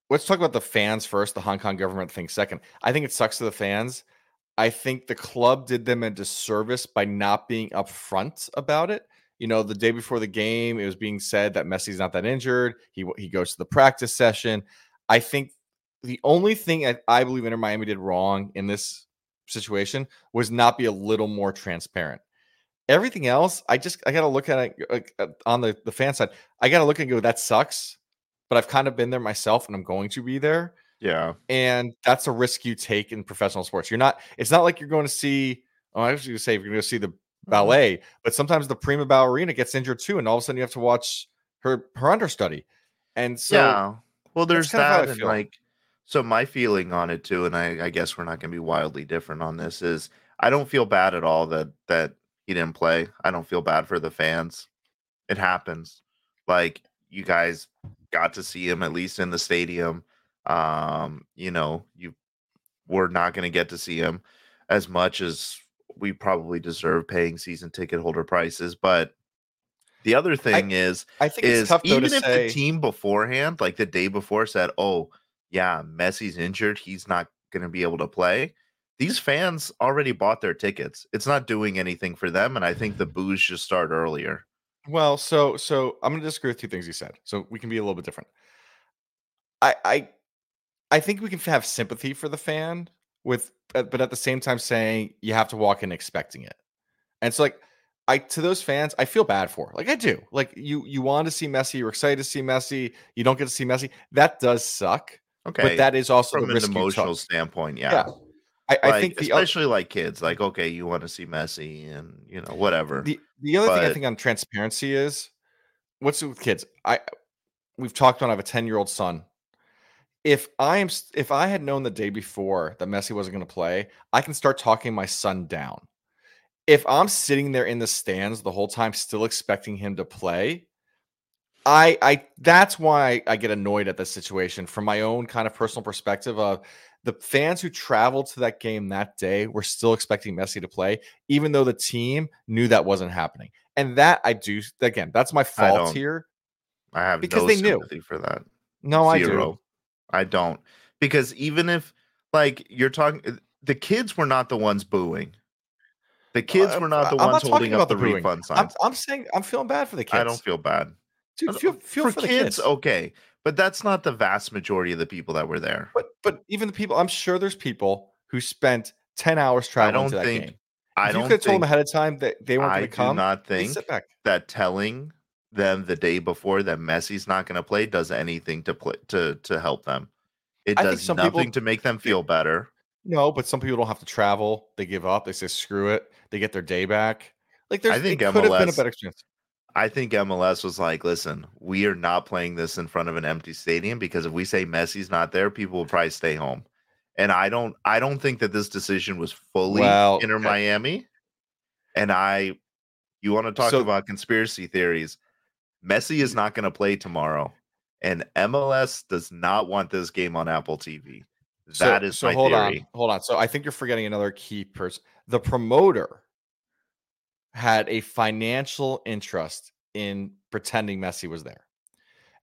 let's talk about the fans first, the Hong Kong government thing second. I think it sucks to the fans. I think the club did them a disservice by not being upfront about it. You know, the day before the game, it was being said that Messi's not that injured. He, he goes to the practice session. I think the only thing I, I believe Inter Miami did wrong in this situation was not be a little more transparent. Everything else, I just, I got to look at it uh, on the, the fan side. I got to look and go, that sucks, but I've kind of been there myself and I'm going to be there. Yeah. And that's a risk you take in professional sports. You're not, it's not like you're going to see, oh, I was going to say, you're going to see the ballet, but sometimes the prima ballerina gets injured too. And all of a sudden you have to watch her, her understudy. And so, yeah. Well, there's that and like, so my feeling on it too, and I, I guess we're not going to be wildly different on this, is I don't feel bad at all that that he didn't play. I don't feel bad for the fans. It happens. Like, you guys got to see him at least in the stadium. Um, you know, you we're not going to get to see him as much as we probably deserve paying season ticket holder prices, but the other thing I, is, I think is it's tough, though, even to if say... the team beforehand, like the day before, said, "Oh, yeah, Messi's injured. He's not going to be able to play." These fans already bought their tickets. It's not doing anything for them, and I think the boos should start earlier. Well, so so I'm going to disagree with two things you said, so we can be a little bit different. I I, I think we can have sympathy for the fan, with, but at the same time saying you have to walk in expecting it. And so, like, I to those fans, I feel bad for. Like, I do. Like, you you want to see Messi, you're excited to see Messi, you don't get to see Messi. That does suck. Okay, but that is also from the risk an emotional standpoint. Yeah, yeah. I, I like, think the especially other, like kids, like okay, you want to see Messi, and you know whatever. The the other but, thing I think on transparency is what's with kids. I we've talked on. I have a ten year old son. If I am, if I had known the day before that Messi wasn't going to play, I can start talking my son down. If I'm sitting there in the stands the whole time, still expecting him to play. I, I, that's why I get annoyed at this situation from my own kind of personal perspective of the fans who traveled to that game that day were still expecting Messi to play, even though the team knew that wasn't happening. And that I do, again, that's my fault I here. I have because no they sympathy knew. For that. No, Zero. I do. I don't. Because even if, like, you're talking, the kids were not the ones booing. The kids uh, were not the I'm ones not holding up the, the refund signs. I'm, I'm saying I'm feeling bad for the kids. I don't feel bad. Dude, feel, feel for, for the kids, kids, okay, but that's not the vast majority of the people that were there. But but even the people, I'm sure there's people who spent ten hours traveling to that think, game. I if don't think I don't. You could have told them ahead of time that they weren't going to come. I do not think that telling them the day before that Messi's not going to play does anything to play to to help them. It I does nothing people, to make them feel better. No, but some people don't have to travel. They give up. They say screw it. They get their day back. Like there's, I think it M L S could have been a better experience. I think M L S was like, listen, we are not playing this in front of an empty stadium because if we say Messi's not there, people will probably stay home. And I don't I don't think that this decision was fully well, Inter Miami. And I you want to talk so, about conspiracy theories. Messi is not going to play tomorrow. And M L S does not want this game on Apple T V. That so, is so my hold theory. on, hold on. So I think you're forgetting another key person. The promoter had a financial interest in pretending Messi was there.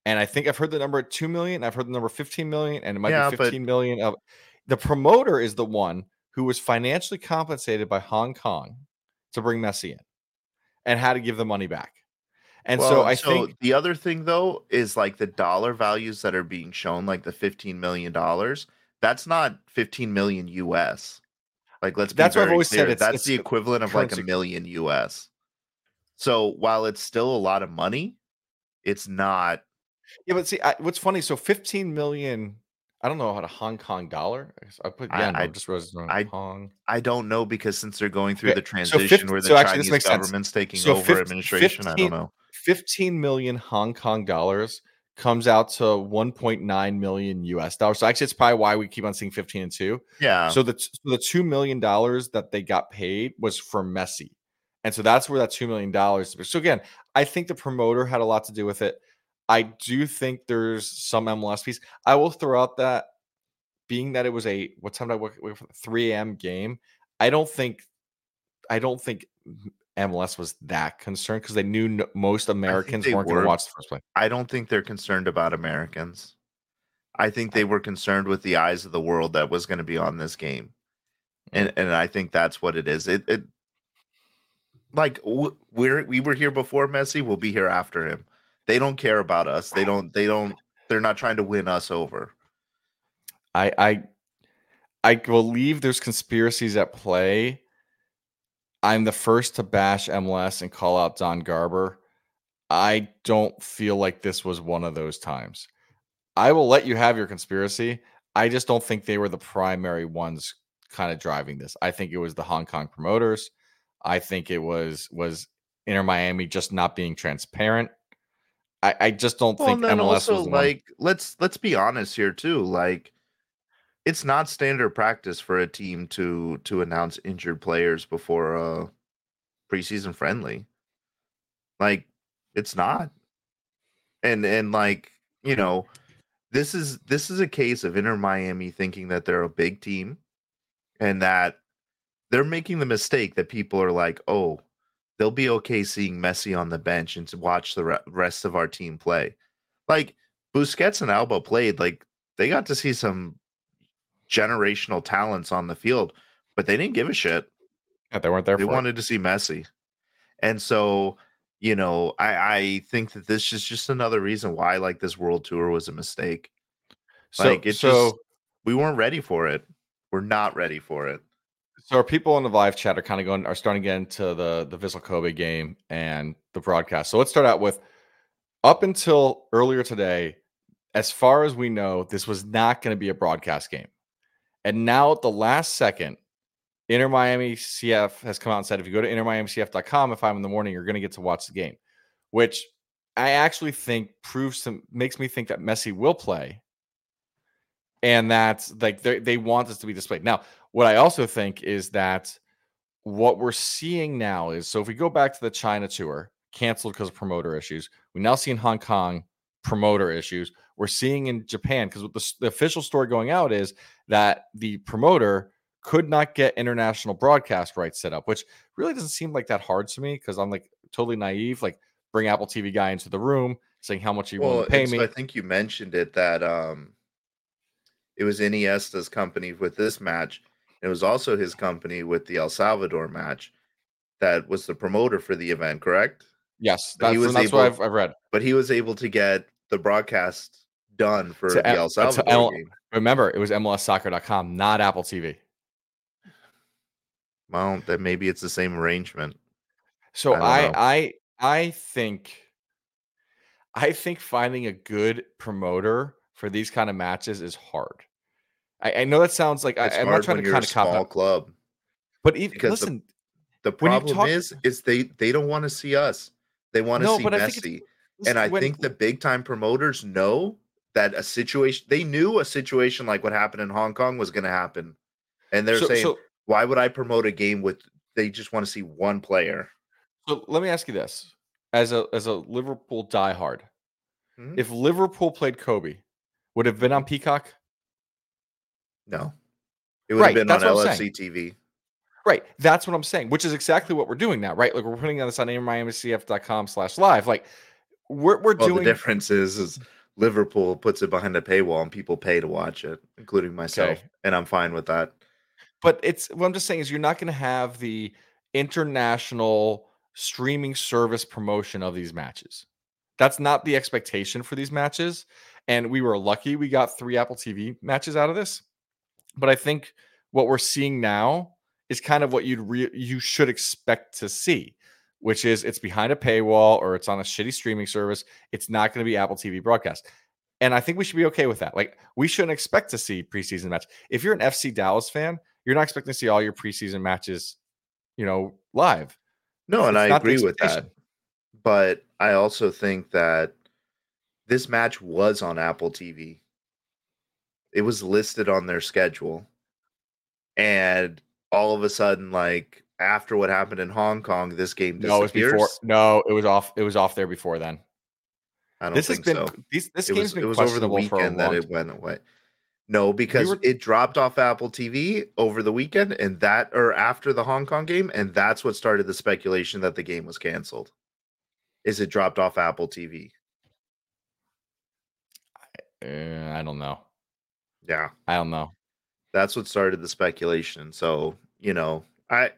And I think I've heard the number at two million. I've heard the number fifteen million, and it might yeah, be fifteen but... million. Of the promoter is the one who was financially compensated by Hong Kong to bring Messi in and had to give the money back. And well, so I so think the other thing, though, is like the dollar values that are being shown, like the fifteen million dollars. That's not fifteen million U S. Like, let's be that's very what I've always clear. Said. It's, that's it's the equivalent of currency. Like a million U S. So while it's still a lot of money, it's not. Yeah, but see, I, what's funny? So fifteen million. I don't know how to Hong Kong dollar. I put yeah, I, I just was I, Hong. I don't know because since they're going through okay. the transition so fifty, where the so Chinese actually, government's sense. Taking so over fifty, administration, fifteen, I don't know. fifteen million Hong Kong dollars comes out to one point nine million U S dollars. So actually, it's probably why we keep on seeing fifteen and two. Yeah. So the so the two million dollars that they got paid was for Messi, and so that's where that two million dollars. So again, I think the promoter had a lot to do with it. I do think there's some M L S piece. I will throw out that being that it was a what time did I work? three a.m. game. I don't think I don't think M L S was that concerned because they knew no, most Americans weren't were. going to watch the first play. I don't think they're concerned about Americans. I think they were concerned with the eyes of the world that was going to be on this game, and and I think that's what it is. It, it like we're we were here before Messi. We'll be here after him. They don't care about us. They don't, they don't, they're not trying to win us over. I, I, I believe there's conspiracies at play. I'm the first to bash M L S and call out Don Garber. I don't feel like this was one of those times. I will let you have your conspiracy. I just don't think they were the primary ones kind of driving this. I think it was the Hong Kong promoters. I think it was, was Inter Miami just not being transparent. I, I just don't well, think M L S also, was the like. One. Let's let's be honest here too. Like, it's not standard practice for a team to to announce injured players before a preseason friendly. Like, it's not. And and like you know, this is this is a case of Inter Miami thinking that they're a big team, and that they're making the mistake that people are like, oh. They'll be okay seeing Messi on the bench and to watch the re- rest of our team play. Like Busquets and Alba played, like they got to see some generational talents on the field, but they didn't give a shit. Yeah, they weren't there. They for wanted it. to see Messi, and so you know, I, I think that this is just another reason why like this world tour was a mistake. So, like it's so just, we weren't ready for it. We're not ready for it. So our people in the live chat are kind of going, are starting to get into the, the Vissel Kobe game and the broadcast. So let's start out with up until earlier today, as far as we know, this was not going to be a broadcast game. And now at the last second, Inter Miami C F has come out and said, if you go to inter miami c f dot com at five in the morning, you're going to get to watch the game, which I actually think proves some, makes me think that Messi will play. And that's like they they want this to be displayed. Now, what I also think is that what we're seeing now is, so if we go back to the China tour, canceled because of promoter issues, we now see in Hong Kong promoter issues. We're seeing in Japan, because the, the official story going out is that the promoter could not get international broadcast rights set up, which really doesn't seem like that hard to me because I'm like totally naive, like bring Apple T V guy into the room saying how much you well, want to pay me. So I think you mentioned it that... um It was Iniesta's company with this match. It was also his company with the El Salvador match that was the promoter for the event, correct? Yes, that's, he was that's able, what I've, I've read. But he was able to get the broadcast done for to the M- El Salvador L- game. Remember, it was M L S soccer dot com, not Apple T V. Well, then maybe it's the same arrangement. So I, I, I, I think, I think finding a good promoter for these kind of matches is hard. I, I know that sounds like I, I'm not trying to kind of small club, but even because listen, the, the problem talk, is, is they, they don't want to see us. They want to no, see Messi, and I when, think the big time promoters know that a situation. They knew a situation like what happened in Hong Kong was going to happen, and they're so, saying, so, "Why would I promote a game with?" They just want to see one player. So let me ask you this: as a as a Liverpool diehard, mm-hmm. if Liverpool played Kobe, would it have been on Peacock? No, it would right, have been on L F C T V. Right, that's what I'm saying, which is exactly what we're doing now, right? Like we're putting on this on inter miami c f dot com slash live. Like We're we're well, doing. The difference is, is Liverpool puts it behind a paywall and people pay to watch it, including myself, okay. And I'm fine with that. But it's what I'm just saying is you're not going to have the international streaming service promotion of these matches. That's not the expectation for these matches. And we were lucky we got three Apple T V matches out of this. But I think what we're seeing now is kind of what you'd re- you should expect to see, which is it's behind a paywall or it's on a shitty streaming service. It's not going to be Apple T V broadcast. And I think we should be okay with that. Like, we shouldn't expect to see preseason match. If you're an F C Dallas fan, you're not expecting to see all your preseason matches, you know, live. No, and I agree with that. But I also think that this match was on Apple T V. It was listed on their schedule. And all of a sudden, like, after what happened in Hong Kong, this game disappears. No, it was before. No, it was off. It was off there before then. I don't this think has been, so. These, this it game's was, been it was over the weekend that it went away. No, because we were, it dropped off Apple T V over the weekend, and that, or after the Hong Kong game, and that's what started the speculation that the game was canceled. Is it dropped off Apple T V? I, uh, I don't know. Yeah, I don't know. That's what started the speculation. So, you know, I.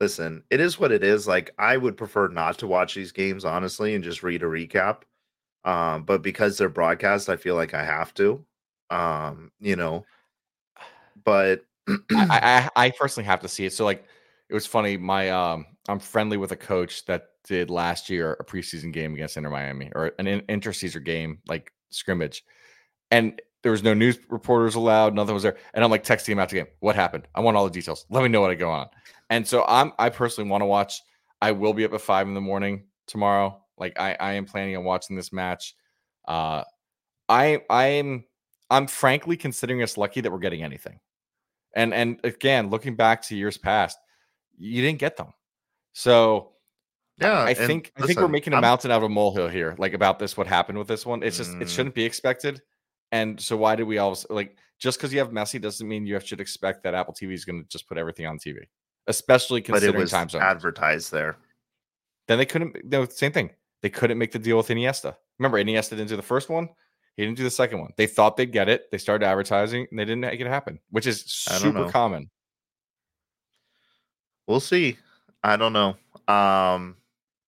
Listen, it is what it is. Like, I would prefer not to watch these games, honestly, and just read a recap. Um, but because they're broadcast, I feel like I have to, um, you know. But I, I, I personally have to see it. So, like, it was funny. My um, I'm friendly with a coach that did last year a preseason game against Inter Miami, or an interseason game, like scrimmage, and there was no news reporters allowed. Nothing was there. And I'm like texting him after the game. What happened? I want all the details. Let me know what I go on. And so I'm, I personally want to watch. I will be up at five in the morning tomorrow. Like, I, I am planning on watching this match. Uh, I, I am, I'm frankly considering us lucky that we're getting anything. And, and again, looking back to years past, you didn't get them. So yeah, I, I think, listen, I think we're making a I'm, mountain out of a molehill here. Like, about this, what happened with this one. It's just, mm. it shouldn't be expected. And so why do we always, like, just because you have Messi doesn't mean you should expect that Apple T V is going to just put everything on T V, especially considering but it was time zone. Advertised there. Then they couldn't, no, same thing. They couldn't make the deal with Iniesta. Remember, Iniesta didn't do the first one. He didn't do the second one. They thought they'd get it. They started advertising, and they didn't make it happen, which is super common. We'll see. I don't know. Um,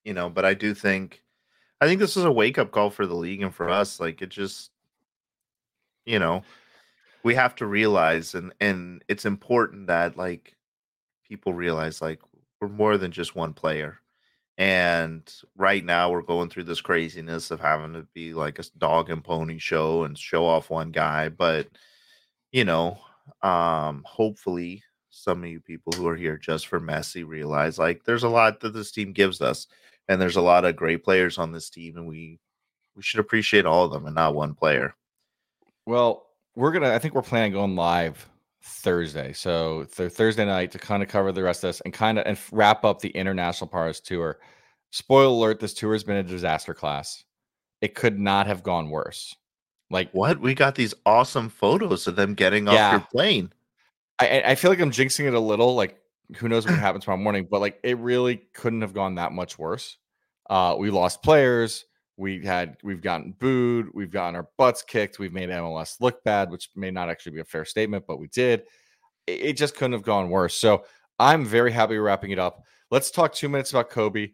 you know, but I do think, I think this is a wake-up call for the league and for us. Like, it just, you know, we have to realize, and, and it's important that, like, people realize, like, we're more than just one player. And right now we're going through this craziness of having to be like a dog and pony show and show off one guy. But, you know, um, hopefully some of you people who are here just for Messi realize, like, there's a lot that this team gives us, and there's a lot of great players on this team, and we, we should appreciate all of them and not one player. Well, we're going to, I think we're planning on going live Thursday. So th- Thursday night to kind of cover the rest of this and kind of and wrap up the international part of this tour. Spoiler alert, this tour has been a disaster class. It could not have gone worse. Like, what? We got these awesome photos of them getting yeah. off your plane. I, I feel like I'm jinxing it a little. Like, who knows what happens tomorrow morning, but, like, it really couldn't have gone that much worse. Uh, we lost players. We had, we've gotten booed. We've gotten our butts kicked. We've made M L S look bad, which may not actually be a fair statement, but we did. It, it just couldn't have gone worse. So I'm very happy wrapping it up. Let's talk two minutes about Kobe,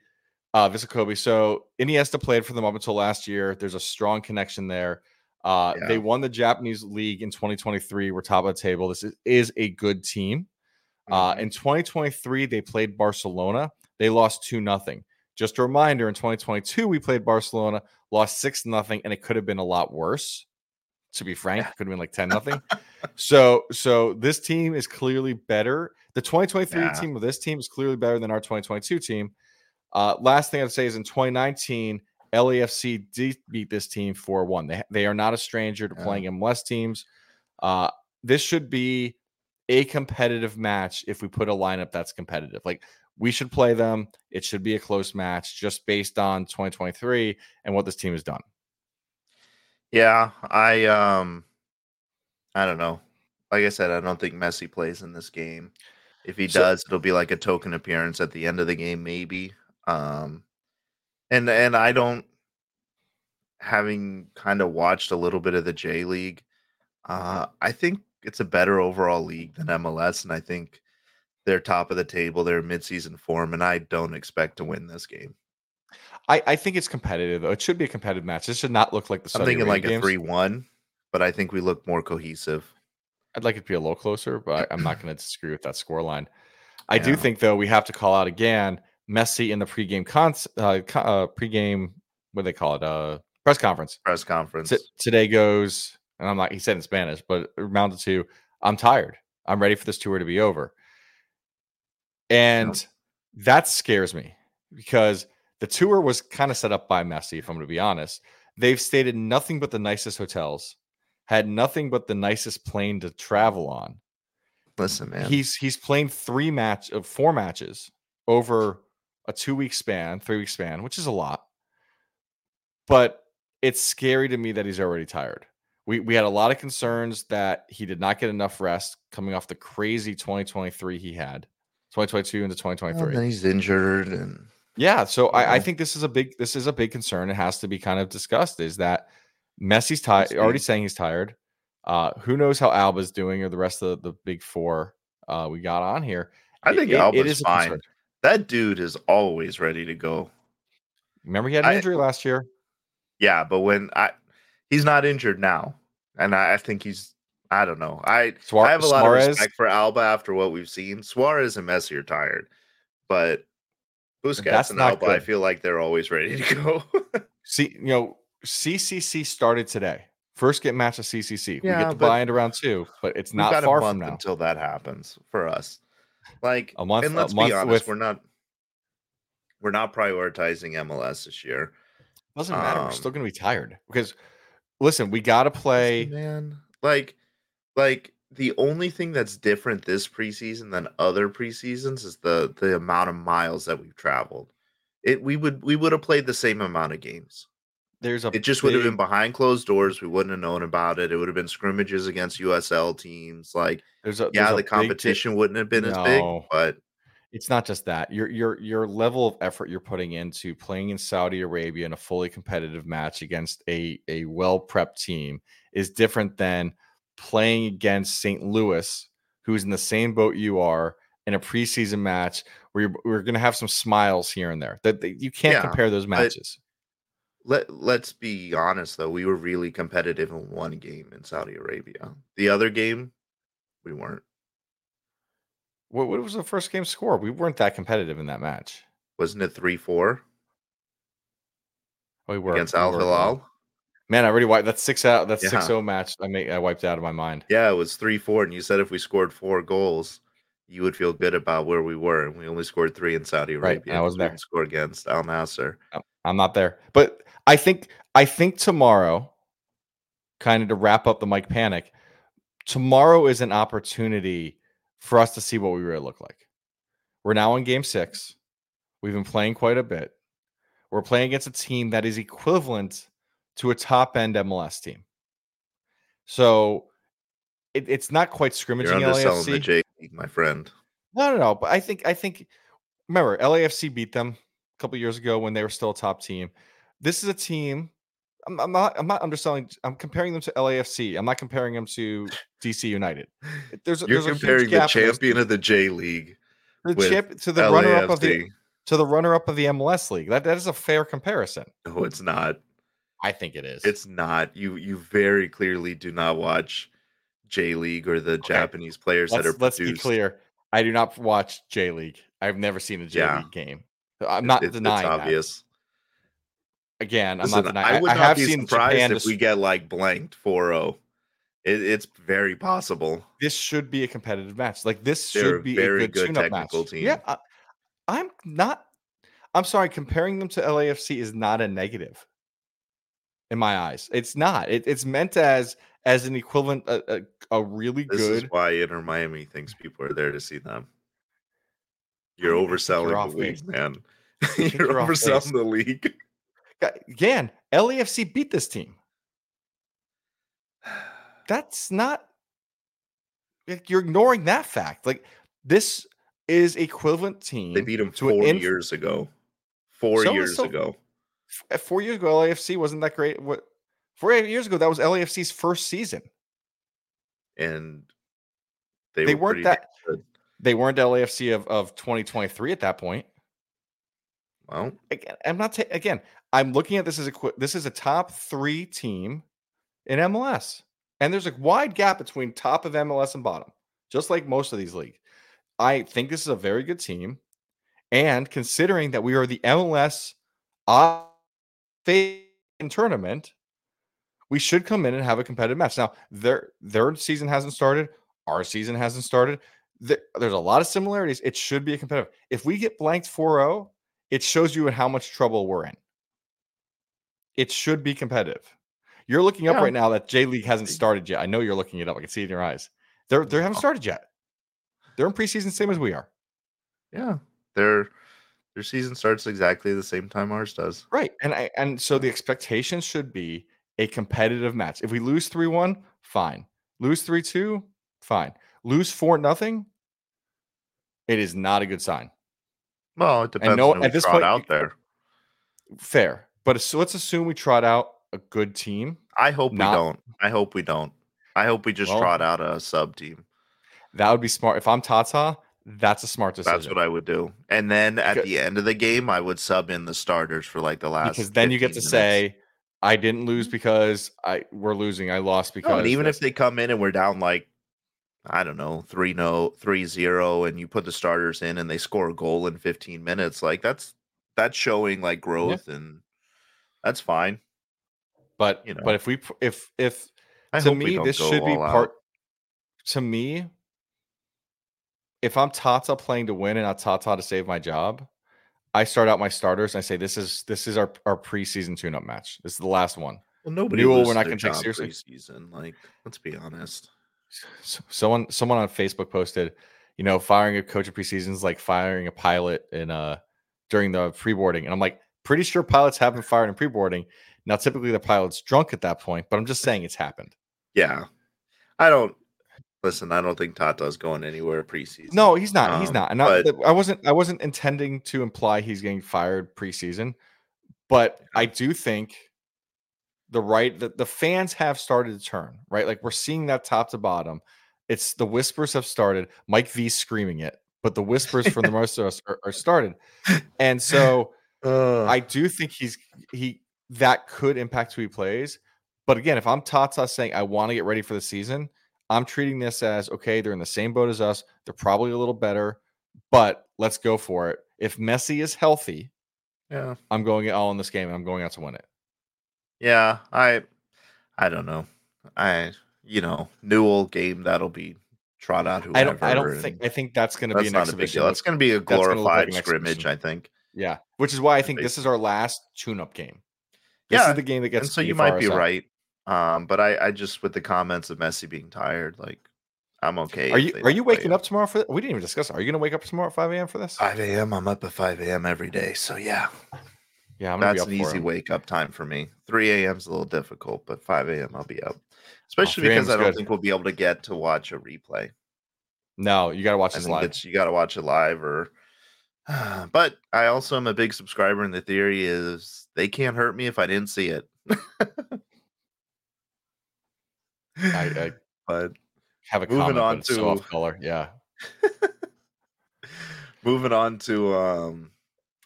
uh, Vissel Kobe. So Iniesta played for them up until last year. There's a strong connection there. Uh, yeah. They won the Japanese league in twenty twenty-three. We're top of the table. This is, is a good team. Uh, in twenty twenty-three, they played Barcelona. They lost two nothing. Just a reminder, in twenty twenty-two, we played Barcelona, lost six nothing, and it could have been a lot worse, to be frank. It could have been like ten nothing. so so this team is clearly better. The twenty twenty-three yeah. team of this team is clearly better than our twenty twenty-two team. Uh, last thing I'd say is in twenty nineteen, L A F C de- beat this team four one. They, they are not a stranger to yeah. playing M L S teams. Uh, this should be a competitive match if we put a lineup that's competitive. Like, we should play them. It should be a close match just based on twenty twenty-three and what this team has done. Yeah, I um, I don't know. Like I said, I don't think Messi plays in this game. If he so, does, it'll be like a token appearance at the end of the game, maybe. Um, and and I don't having kind of watched a little bit of the J League, uh, I think it's a better overall league than M L S, and I think they're top of the table. They're midseason form, and I don't expect to win this game. I, I think it's competitive, though. It should be a competitive match. This should not look like the Saudi Arabia games. I'm thinking like a three one, but I think we look more cohesive. I'd like it to be a little closer, but I'm not going to disagree with that scoreline. I yeah. do think, though, we have to call out again Messi in the pregame con- uh, uh, pregame what do they call it? Uh, press conference. Press conference T- today goes, and I'm not. He said in Spanish, but it amounted to, "I'm tired. I'm ready for this tour to be over," and yeah. that scares me because the tour was kind of set up by Messi. If I'm going to be honest, they've stayed in nothing but the nicest hotels. Had nothing but the nicest plane to travel on. Listen, man, he's he's playing three match of four matches over a two week span, three week span, which is a lot. But it's scary to me that he's already tired. We we had a lot of concerns that he did not get enough rest coming off the crazy twenty twenty-three he had, twenty twenty-two into twenty twenty-three. And then he's injured, and yeah, so yeah. I, I think this is a big this is a big concern. It has to be kind of discussed. Is that Messi's tired, already saying he's tired. Uh, who knows how Alba's doing or the rest of the, the big four uh, we got on here. I think it, Alba's it is fine. That dude is always ready to go. Remember he had an I, injury last year. Yeah, but when I he's not injured now. And I, I think he's I don't know. I, Suarez, I have a lot Suarez. of respect for Alba after what we've seen. Suarez and Messi are tired, but Busquets That's and Alba, good. I feel like they're always ready to go. See, you know. C C C started today. First get match of C C C. Yeah, we get the buy-in around two, but it's not far from now until that happens for us. Like a month, and let's be honest, we're not we're not prioritizing M L S this year. Doesn't matter. Um, we're still going to be tired because listen, we got to play. Man, like, like the only thing that's different this preseason than other preseasons is the the amount of miles that we've traveled. It we would we would have played the same amount of games. There's a it just big... would have been behind closed doors. We wouldn't have known about it. It would have been scrimmages against U S L teams. Like, there's a, yeah, there's the competition big... wouldn't have been no. as big, but it's not just that. Your your your level of effort you're putting into playing in Saudi Arabia in a fully competitive match against a a well-prepped team is different than playing against Saint Louis, who's in the same boat you are, in a preseason match where you're, we're going to have some smiles here and there. That, that you can't yeah, compare those matches. But... Let, let's be honest, though. We were really competitive in one game in Saudi Arabia. The other game, we weren't. What, what was the first game score? We weren't that competitive in that match. Wasn't it three four? Oh, we were. Against Al Hilal? Man, I already wiped. That's six out. That's yeah. six oh match I, made, I wiped out of my mind. Yeah, it was three four, and you said if we scored four goals, you would feel good about where we were, and we only scored three in Saudi Arabia. Right, I was there. We didn't score against Al Nasser. I'm not there. But I think I think tomorrow, kind of to wrap up the Mike Panic, tomorrow is an opportunity for us to see what we really look like. We're now in game six. We've been playing quite a bit. We're playing against a team that is equivalent to a top-end M L S team. So it, it's not quite scrimmaging. You're underselling the J League, my friend. No, no, no. But I think, I think, remember, L A F C beat them a couple years ago when they were still a top team. This is a team. I'm, I'm not. I'm not underselling. I'm comparing them to L A F C. I'm not comparing them to D C United. There's you're there's comparing a the champion of the J League the champ- to the runner up of the to the runner up of the M L S league. That that is a fair comparison. No, it's not. I think it is. It's not. You you very clearly do not watch J League or the okay. Japanese players let's, that are. Let's produced. Be clear. I do not watch J League. I've never seen a J yeah. League game. I'm not it, denying it's obvious. That. Again, Listen, I'm not denying. I would not I have be seen surprised Japan if dis- we get like blanked four oh. It, it's very possible. This should be a competitive match. Like this They're should be a very a good, good technical match. Team. Yeah, I, I'm not. I'm sorry. Comparing them to L A F C is not a negative. In my eyes, it's not. It, it's meant as as an equivalent. A, a, a really this good. This is why Inner Miami thinks people are there to see them. You're overselling you're the league, man. You're, you're overselling the league. Again, L A F C beat this team. That's not. You're ignoring that fact. Like this is equivalent team. They beat them four inf- years ago. Four so years so, ago. f- four years ago, L A F C wasn't that great. What four years ago, that was L A F C's first season, and they, they were weren't that good. They weren't L A F C of, of twenty twenty-three at that point. Well, again, I'm not ta- again. I'm looking at this as a qu- this is a top three team in M L S, and there's a wide gap between top of M L S and bottom, just like most of these leagues. I think this is a very good team, and considering that we are the M L S odd tournament, we should come in and have a competitive match. Now, their their season hasn't started, our season hasn't started. There, there's a lot of similarities. It should be a competitive. If we get blanked four oh, it shows you how much trouble we're in. It should be competitive. You're looking up yeah. right now that J League hasn't started yet. I know you're looking it up. I can see it in your eyes. They're, they haven't started yet. They're in preseason, same as we are. Yeah, their their season starts exactly the same time ours does. Right, and I and so the expectation should be a competitive match. If we lose three one, fine. Lose three two, fine. Lose four nothing, it is not a good sign. Well, it depends no, on who we trot point, out there. Fair. But so let's assume we trot out a good team. I hope not, we don't. I hope we don't. I hope we just well, trot out a sub-team. That would be smart. If I'm Tata, that's a smart decision. That's what I would do. And then at because, the end of the game, I would sub in the starters for like the last Because then you get to minutes. say, I didn't lose because I we're losing. I lost because... No, and even if they come in and we're down like, I don't know, three oh, three oh, and you put the starters in and they score a goal in fifteen minutes, like that's that's showing like growth yeah. and that's fine. But you know, but if we if if I to me this should be part out. To me, if I'm Tata playing to win and I'm Tata to save my job, I start out my starters and I say this is this is our, our preseason tune-up match. This is the last one. Well, nobody Newell, we're not going to take seriously. Preseason, like let's be honest. Someone, someone on Facebook posted, you know, firing a coach in preseason is like firing a pilot in uh during the pre-boarding, and I'm like, pretty sure pilots have been fired in pre-boarding. Now, typically the pilot's drunk at that point, but I'm just saying it's happened. Yeah, I don't listen. I don't think Tata's going anywhere preseason. No, he's not. Um, he's not. And but, I, I wasn't. I wasn't intending to imply he's getting fired preseason, but I do think. The right that the fans have started to turn, right? Like we're seeing that top to bottom. It's the whispers have started. Mike V screaming it, but the whispers from the most of us are, are started. And so uh, I do think he's he that could impact who he plays. But again, if I'm Tata saying I want to get ready for the season, I'm treating this as okay, they're in the same boat as us, they're probably a little better, but let's go for it. If Messi is healthy, yeah, I'm going all in this game and I'm going out to win it. Yeah, I I don't know. I you know, Newell game that'll be trot out whoever. I don't I don't think I think that's going to be an exhibition. That's going to be a glorified scrimmage, I think. Yeah, which is why I think this is our last tune-up game. This yeah, is the game that gets. And so you might be right. Um, but I I just with the comments of Messi being tired, like I'm okay. Are you are you waking up tomorrow for? We didn't even discuss it. Are you going to wake up tomorrow at five a.m. for this? five a.m. I'm up at five a.m. every day. So yeah. Yeah, I'm that's an easy wake up time for me. three a.m. is a little difficult, but five a.m. I'll be up. Especially oh, because I don't good. think we'll be able to get to watch a replay. No, you got to watch I this live. You got to watch it live. Or, but I also am a big subscriber, and the theory is they can't hurt me if I didn't see it. I, I but have a moving comment, on to so off color. Yeah. Moving on to um.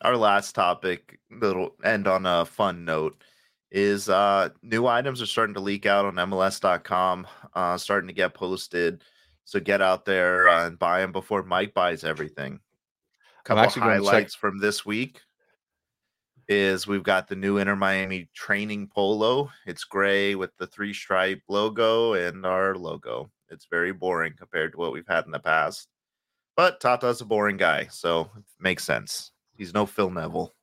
Our last topic that'll end on a fun note is uh, new items are starting to leak out on M L S dot com, uh, starting to get posted. So get out there uh, and buy them before Mike buys everything. A couple highlights from this week is we've got the new Inner Miami training polo. It's gray with the three stripe logo and our logo. It's very boring compared to what we've had in the past. But Tata's a boring guy, so it makes sense. He's no Phil Neville.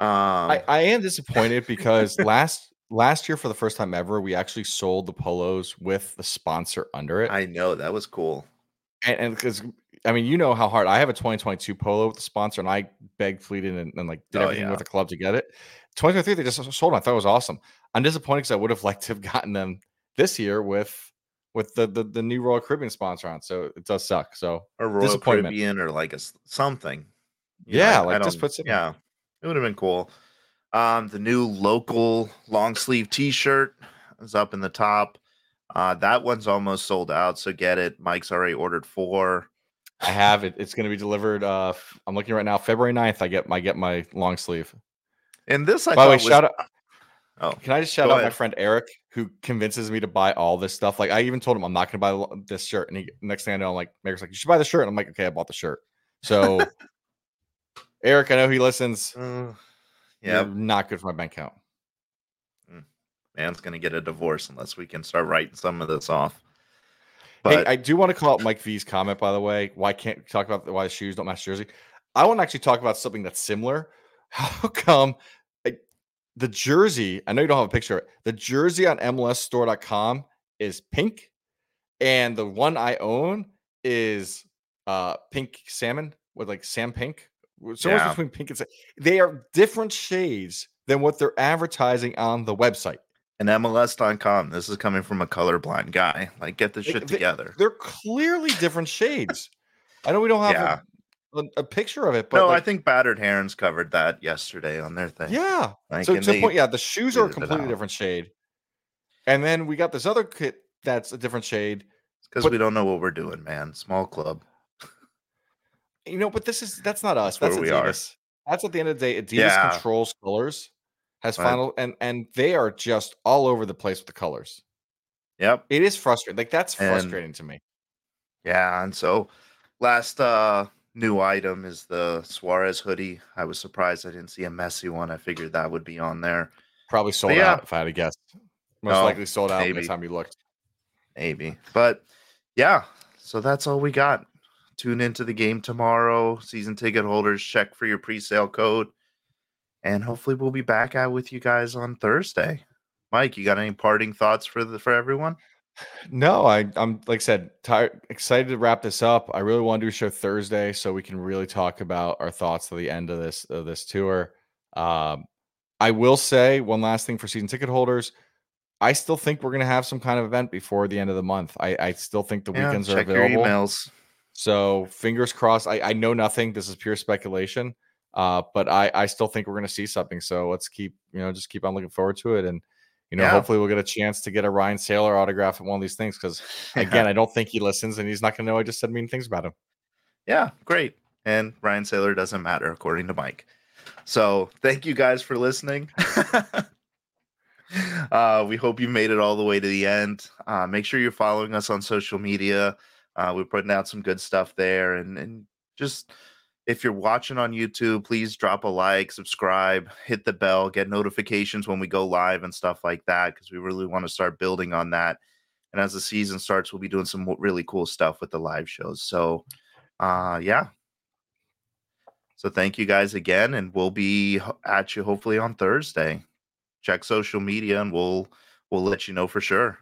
Um, I, I am disappointed because last last year, for the first time ever, we actually sold the polos with the sponsor under it. I know. That was cool. And because, I mean, you know how hard. I have a twenty twenty-two polo with the sponsor, and I begged, pleaded, and, and like did oh, everything yeah. with the club to get it. twenty twenty-three, they just sold them. I thought it was awesome. I'm disappointed because I would have liked to have gotten them this year with with the, the, the new Royal Caribbean sponsor on. So it does suck. So Or Royal Caribbean or like a, something. You yeah, know, like just put some. Yeah, it would have been cool. Um, the new local long sleeve t-shirt is up in the top. Uh, that one's almost sold out, so get it. Mike's already ordered four. I have it. It's going to be delivered. Uh, I'm looking right now, February ninth. I get my get my long sleeve. And this, I by the way, was... shout out. Oh, can I just shout out ahead. my friend Eric, who convinces me to buy all this stuff? Like, I even told him I'm not going to buy this shirt, and he, next thing I know, I'm like, Maker's like, you should buy the shirt. And I'm like, okay, I bought the shirt. So, Eric, I know he listens. Uh, yeah, not good for my bank account. Man's going to get a divorce unless we can start writing some of this off. But hey, I do want to call out Mike V's comment, by the way. Why can't we talk about why the shoes don't match jersey? I want to actually talk about something that's similar. How come like, the jersey, I know you don't have a picture of it, the jersey on M L S store dot com is pink, and the one I own is uh, pink salmon with like Sam Pink. So yeah. Between pink and salmon. They are different shades than what they're advertising on the website. And M L S dot com, this is coming from a colorblind guy. Like, get this shit they, together. They're clearly different shades. I know we don't have yeah. a, a, a picture of it. But no, like, I think Battered Herons covered that yesterday on their thing. Yeah. Like, so to the point, yeah, the shoes are a completely different shade. And then we got this other kit that's a different shade. Because we don't know what we're doing, man. Small club. You know, but this is that's not us. That's, that's where Adidas. We are. That's at the end of the day. Adidas yeah. controls colors. Has final and and they are just all over the place with the colors. Yep, it is frustrating. Like that's frustrating and, to me. Yeah, and so last uh, new item is the Suarez hoodie. I was surprised I didn't see a Messi one. I figured that would be on there. Probably sold yeah. out if I had to guess. Most no, likely sold out maybe. By the time you looked. Maybe, but yeah. So that's all we got. Tune into the game tomorrow. Season ticket holders, check for your pre-sale code. And hopefully we'll be back out with you guys on Thursday. Mike, you got any parting thoughts for the for everyone? No, I, I'm like I said, tired, excited to wrap this up. I really want to do a show Thursday so we can really talk about our thoughts to the end of this of this tour. Um, I will say one last thing for season ticket holders. I still think we're going to have some kind of event before the end of the month. I, I still think the yeah, weekends are available. Check your emails. So fingers crossed. I, I know nothing. This is pure speculation. Uh, but I, I still think we're going to see something. So let's keep, you know, just keep on looking forward to it. And, you know, yeah. hopefully we'll get a chance to get a Ryan Saylor autograph at one of these things. Cause again, I don't think he listens and he's not going to know I just said mean things about him. Yeah. Great. And Ryan Saylor doesn't matter according to Mike. So thank you guys for listening. uh, we hope you made it all the way to the end. Uh, make sure you're following us on social media. Uh, we're putting out some good stuff there and, and just, if you're watching on YouTube, please drop a like, subscribe, hit the bell, get notifications when we go live and stuff like that, because we really want to start building on that. And as the season starts, we'll be doing some really cool stuff with the live shows. So, uh, yeah. So thank you guys again, and we'll be at you hopefully on Thursday. Check social media, and we'll we'll let you know for sure.